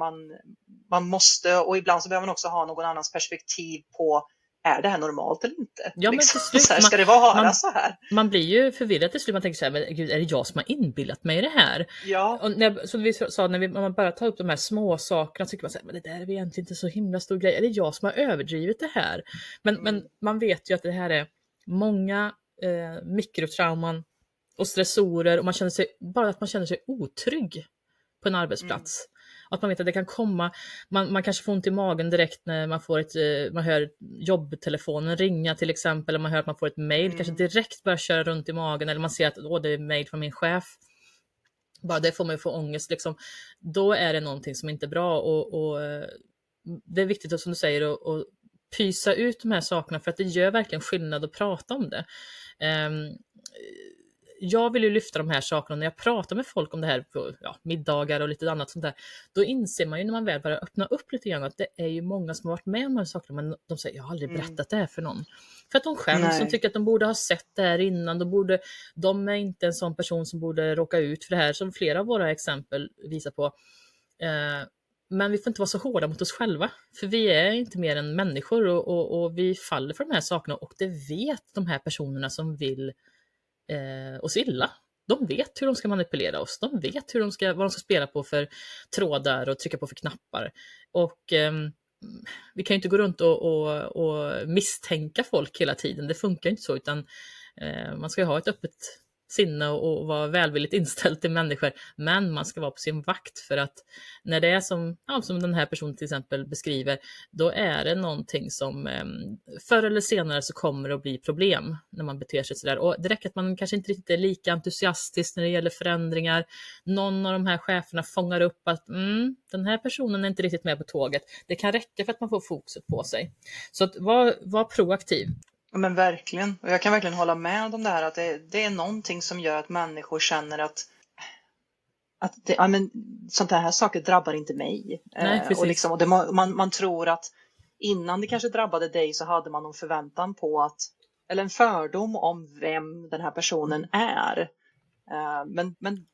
man måste, och ibland så behöver man också ha någon annans perspektiv på, är det här normalt eller inte? Ja, men liksom, till slut, så här, ska det vara så här? Man blir ju förvirrad till slut. Man tänker så här, men gud, är det jag som har inbillat mig i det här? Ja. Och som vi sa, när man bara tar upp de här små sakerna, så tycker man så här, men det där är egentligen inte så himla stor grej. Är det jag som har överdrivit det här? Men man vet ju att det här är många mikrotrauman och stressorer, och man känner sig, bara att man känner sig otrygg på en arbetsplats. Att man vet att det kan komma, man kanske får ont i magen direkt när man får man hör jobbtelefonen ringa till exempel, eller man hör att man får ett mejl, kanske direkt börjar köra runt i magen, eller man ser att det är mejl från min chef. Bara det får man ju få ångest liksom. Då är det någonting som inte är bra, och det är viktigt som du säger att pysa ut de här sakerna, för att det gör verkligen skillnad att prata om det. Jag vill ju lyfta de här sakerna när jag pratar med folk om det här på middagar och lite annat sånt där. Då inser man ju när man väl börjar öppna upp lite grann att det är ju många som har varit med om de här sakerna, men de säger, jag har aldrig berättat det här för någon. För att de skäms, som tycker att de borde ha sett det här innan, de är inte en sån person som borde råka ut för det här, som flera av våra exempel visar på. Men vi får inte vara så hårda mot oss själva, för vi är inte mer än människor, och vi faller för de här sakerna, och det vet de här personerna som vill oss illa. De vet hur de ska manipulera oss. De vet vad de ska spela på för trådar och trycka på för knappar. Och vi kan ju inte gå runt och misstänka folk hela tiden. Det funkar ju inte så, utan man ska ju ha ett öppet sinne och vara välvilligt inställd till människor. Men man ska vara på sin vakt, för att när det är som den här personen till exempel beskriver, då är det någonting som förr eller senare så kommer det att bli problem när man beter sig sådär. Och det räcker att man kanske inte riktigt är lika entusiastisk när det gäller förändringar. Någon av de här cheferna fångar upp att den här personen är inte riktigt med på tåget. Det kan räcka för att man får fokuset på sig. Så att var proaktiv. Men verkligen. Och jag kan verkligen hålla med om det här, att det är någonting som gör att människor känner att det, ja, men, sånt här saker drabbar inte mig. Nej, precis. Och det, man tror att innan det kanske drabbade dig så hade man en förväntan på att, eller en fördom om vem den här personen är. Men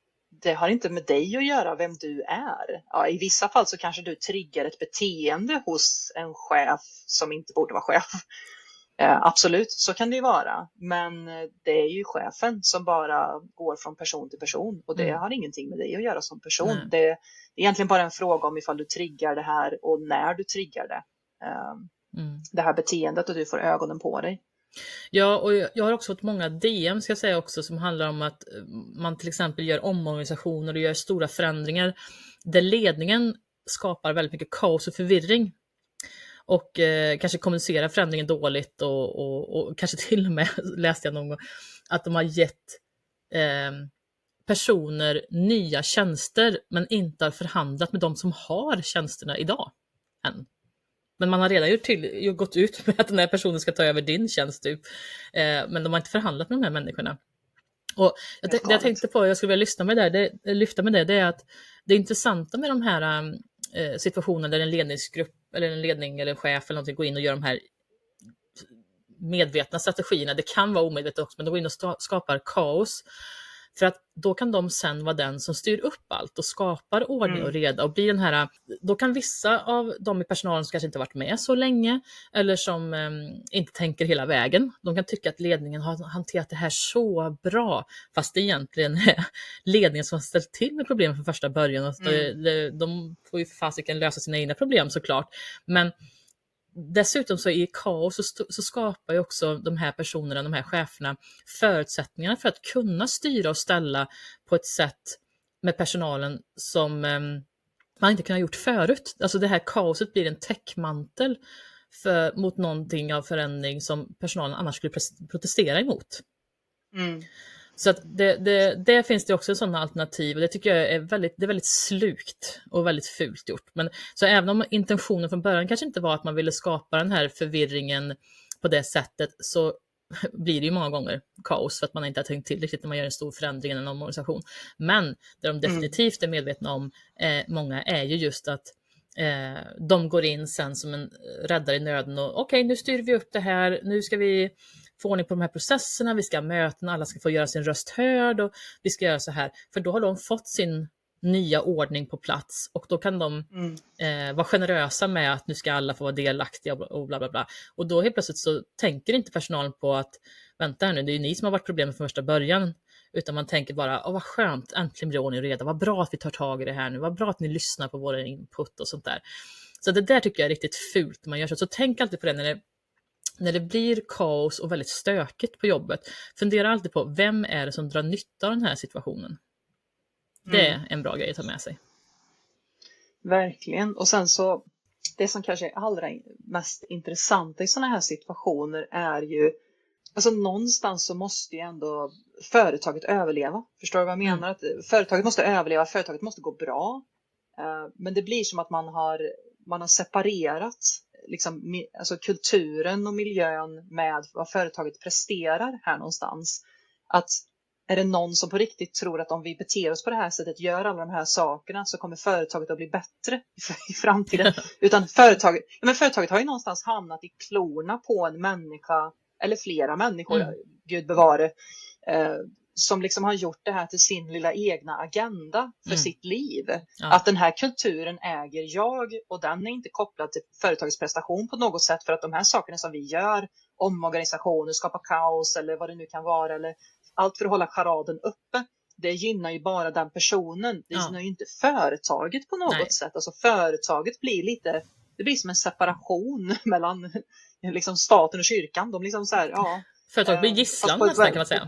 det har inte med dig att göra vem du är. Ja, i vissa fall så kanske du triggar ett beteende hos en chef som inte borde vara chef. Absolut, så kan det ju vara. Men det är ju chefen som bara går från person till person. Och det har ingenting med dig att göra som person. Det är egentligen bara en fråga om ifall du triggar det här och när du triggar det. Det här beteendet, och du får ögonen på dig. Ja, och jag har också fått många DM, ska jag säga också, som handlar om att man till exempel gör omorganisationer och gör stora förändringar där ledningen skapar väldigt mycket kaos och förvirring. Och kanske kommunicera förändringen dåligt och kanske till och med, läste jag någon gång, att de har gett personer nya tjänster men inte har förhandlat med de som har tjänsterna idag än. Men man har redan gått ut med att den här personen ska ta över din tjänst typ. Men de har inte förhandlat med de här människorna. Och det jag tänkte på, jag skulle vilja lyfta med det är att det intressanta med de här situationen där en ledningsgrupp eller en ledning eller en chef eller någonting går in och gör de här medvetna strategierna. Det kan vara omedvetet också, men de går in och skapar kaos. För att då kan de sen vara den som styr upp allt och skapar ordning och reda och blir den här. Då kan vissa av de i personalen som kanske inte varit med så länge eller som inte tänker hela vägen, de kan tycka att ledningen har hanterat det här så bra, fast det egentligen är ledningen som har ställt till med problem från första början. Och de får ju för fasiken lösa sina egna problem såklart. Men dessutom så i kaos så skapar ju också de här personerna, de här cheferna, förutsättningarna för att kunna styra och ställa på ett sätt med personalen som man inte kunnat gjort förut. Alltså det här kaoset blir en täckmantel mot någonting av förändring som personalen annars skulle protestera emot. Så att det finns det också sådana alternativ, och det tycker jag är väldigt slukt och väldigt fult gjort. Men, så även om intentionen från början kanske inte var att man ville skapa den här förvirringen på det sättet, så blir det ju många gånger kaos för att man inte har tänkt till riktigt när man gör en stor förändring i en organisation. Men det de definitivt är medvetna om, många, är ju just att de går in sen som en räddare i nöden och okej, nu styr vi upp det här, nu ska vi få ordning på de här processerna, vi ska ha möten, alla ska få göra sin röst hörd och vi ska göra så här. För då har de fått sin nya ordning på plats, och då kan de vara generösa med att nu ska alla få vara delaktiga och bla bla bla. Och då helt plötsligt så tänker inte personalen på att vänta här nu, det är ju ni som har varit problemet från första början. Utan man tänker bara, vad skönt, äntligen blir ordning och reda, vad bra att vi tar tag i det här nu, vad bra att ni lyssnar på våra input och sånt där. Så det där tycker jag är riktigt fult man gör så. Så tänk alltid på det när det blir kaos och väldigt stökigt på jobbet. Fundera alltid på, vem är det som drar nytta av den här situationen? Det är en bra grej att ta med sig. Verkligen. Och sen så, det som kanske är allra mest intressant i sådana här situationer är ju, alltså någonstans så måste ju ändå företaget överleva. Förstår du vad jag menar? Att företaget måste överleva, företaget måste gå bra. Men det blir som att man har separerat liksom, alltså kulturen och miljön med vad företaget presterar här någonstans. Att är det någon som på riktigt tror att om vi beter oss på det här sättet, gör alla de här sakerna, så kommer företaget att bli bättre i framtiden. Utan företaget har ju någonstans hamnat i klorna på en människa eller flera människor, Gud bevare, som liksom har gjort det här till sin lilla egna agenda för sitt liv. Ja. Att den här kulturen äger jag, och den är inte kopplad till företagets prestation på något sätt, för att de här sakerna som vi gör, omorganisationer, skapa kaos eller vad det nu kan vara, eller allt för att hålla charaden uppe, det gynnar ju bara den personen. Det gynnar ju inte företaget på något sätt. Alltså företaget blir lite, det blir som en separation mellan liksom staten och kyrkan. De liksom så här, Företag blir gisslan nästan kan man säga.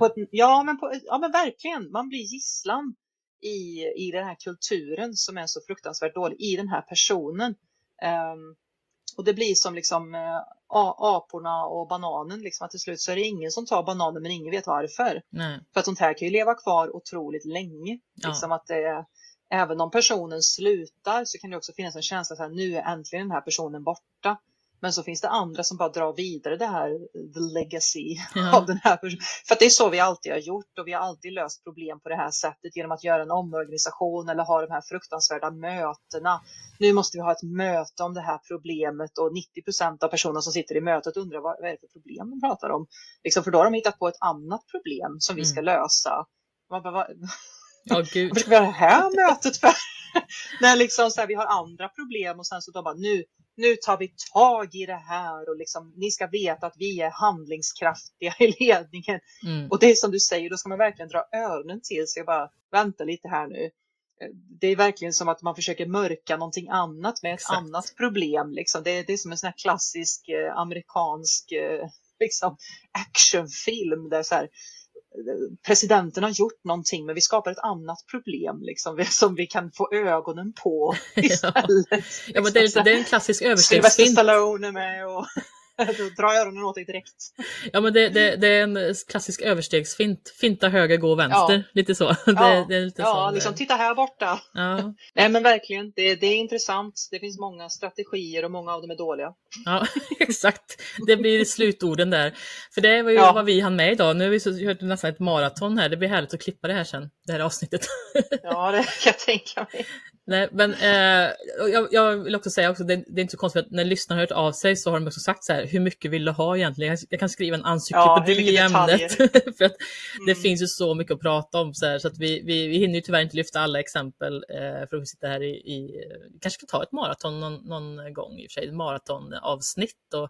Men verkligen. Man blir gisslan i den här kulturen som är så fruktansvärt dålig. I den här personen. Och det blir som liksom aporna och bananen. Liksom, att till slut så är det ingen som tar bananen men ingen vet varför. Nej. För att sånt här kan ju leva kvar otroligt länge. Ja. Liksom att det, även om personen slutar så kan det också finnas en känsla så här, nu är äntligen den här personen borta. Men så finns det andra som bara drar vidare det här, the legacy av den här personen. För att det är så vi alltid har gjort och vi har alltid löst problem på det här sättet genom att göra en omorganisation eller ha de här fruktansvärda mötena. Nu måste vi ha ett möte om det här problemet och 90% av personer som sitter i mötet undrar vad är det för problem de pratar om. Liksom, för då har de hittat på ett annat problem som vi ska lösa. Man bara, Gud. Vad är det här mötet för? När liksom så här, vi har andra problem och sen så de bara nu tar vi tag i det här och liksom, ni ska veta att vi är handlingskraftiga i ledningen. Och det är som du säger, då ska man verkligen dra öronen till sig och bara vänta lite här nu. Det är verkligen som att man försöker mörka någonting annat med ett annat problem. Liksom. Det är som en sån här klassisk amerikansk liksom actionfilm där så här, presidenten har gjort någonting men vi skapar ett annat problem liksom, som vi kan få ögonen på istället. Ja, men det är en klassisk överstegsfint. Sylvester Stallone med och dra öronen åt dig direkt. Ja, men det är en klassisk överstegsfint. Finta höger, gå vänster. Ja. Lite så. Det är lite sån, liksom titta här borta. Ja. Nej, men verkligen. Det är intressant. Det finns många strategier och många av dem är dåliga. Ja, exakt. Det blir slutorden där. För det var ju vad vi hann med idag. Nu har vi hört nästan ett maraton här. Det blir härligt att klippa det här sen. Det här avsnittet. Ja, det kan jag tänka mig. Nej, men jag vill också säga också, det är inte så konstigt att när lyssnarna hört av sig så har de också sagt så här, hur mycket vill du ha egentligen? Jag kan skriva en encyklopedi i ämnet för att det finns ju så mycket att prata om så här, så att vi hinner ju tyvärr inte lyfta alla exempel för att vi sitter här i kanske kan ta ett maraton någon gång i och för sig, ett maratonavsnitt och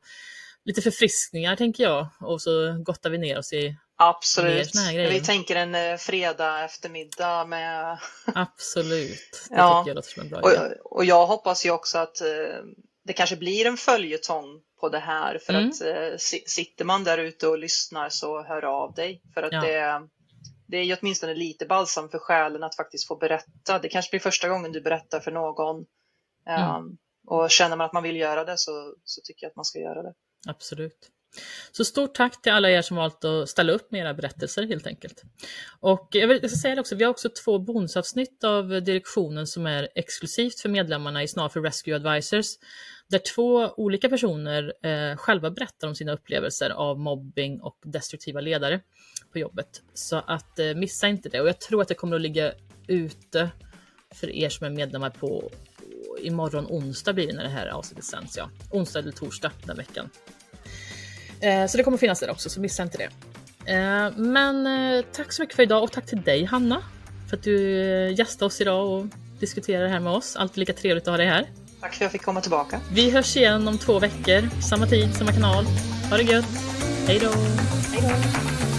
lite förfriskningar tänker jag och så gottar vi ner oss i. Absolut. Vi tänker en fredag eftermiddag med. Absolut. Det tycker jag låter som en bra idé. Och jag hoppas ju också att det kanske blir en följetong på det här för att sitter man där ute och lyssnar så hör av dig för att det är ju åtminstone lite balsam för själen att faktiskt få berätta. Det kanske blir första gången du berättar för någon. Och känner man att man vill göra det så tycker jag att man ska göra det. Absolut. Så stort tack till alla er som valt att ställa upp med era berättelser helt enkelt. Och jag ska säga det också, vi har också 2 bonusavsnitt av direktionen som är exklusivt för medlemmarna i Snar för Rescue Advisors. Där 2 olika personer själva berättar om sina upplevelser av mobbing och destruktiva ledare på jobbet. Så att missa inte det. Och jag tror att det kommer att ligga ute för er som är medlemmar på imorgon onsdag blir det när det här avsnittet sänds. Ja. Onsdag eller torsdag den veckan. Så det kommer finnas där också, så missa inte det. Men tack så mycket för idag och tack till dig Hanna för att du gästade oss idag och diskuterade det här med oss. Alltid lika trevligt att ha dig här. Tack för att jag fick komma tillbaka. Vi hörs igen om 2 veckor. Samma tid, samma kanal. Ha det gött. Hej då. Hej då.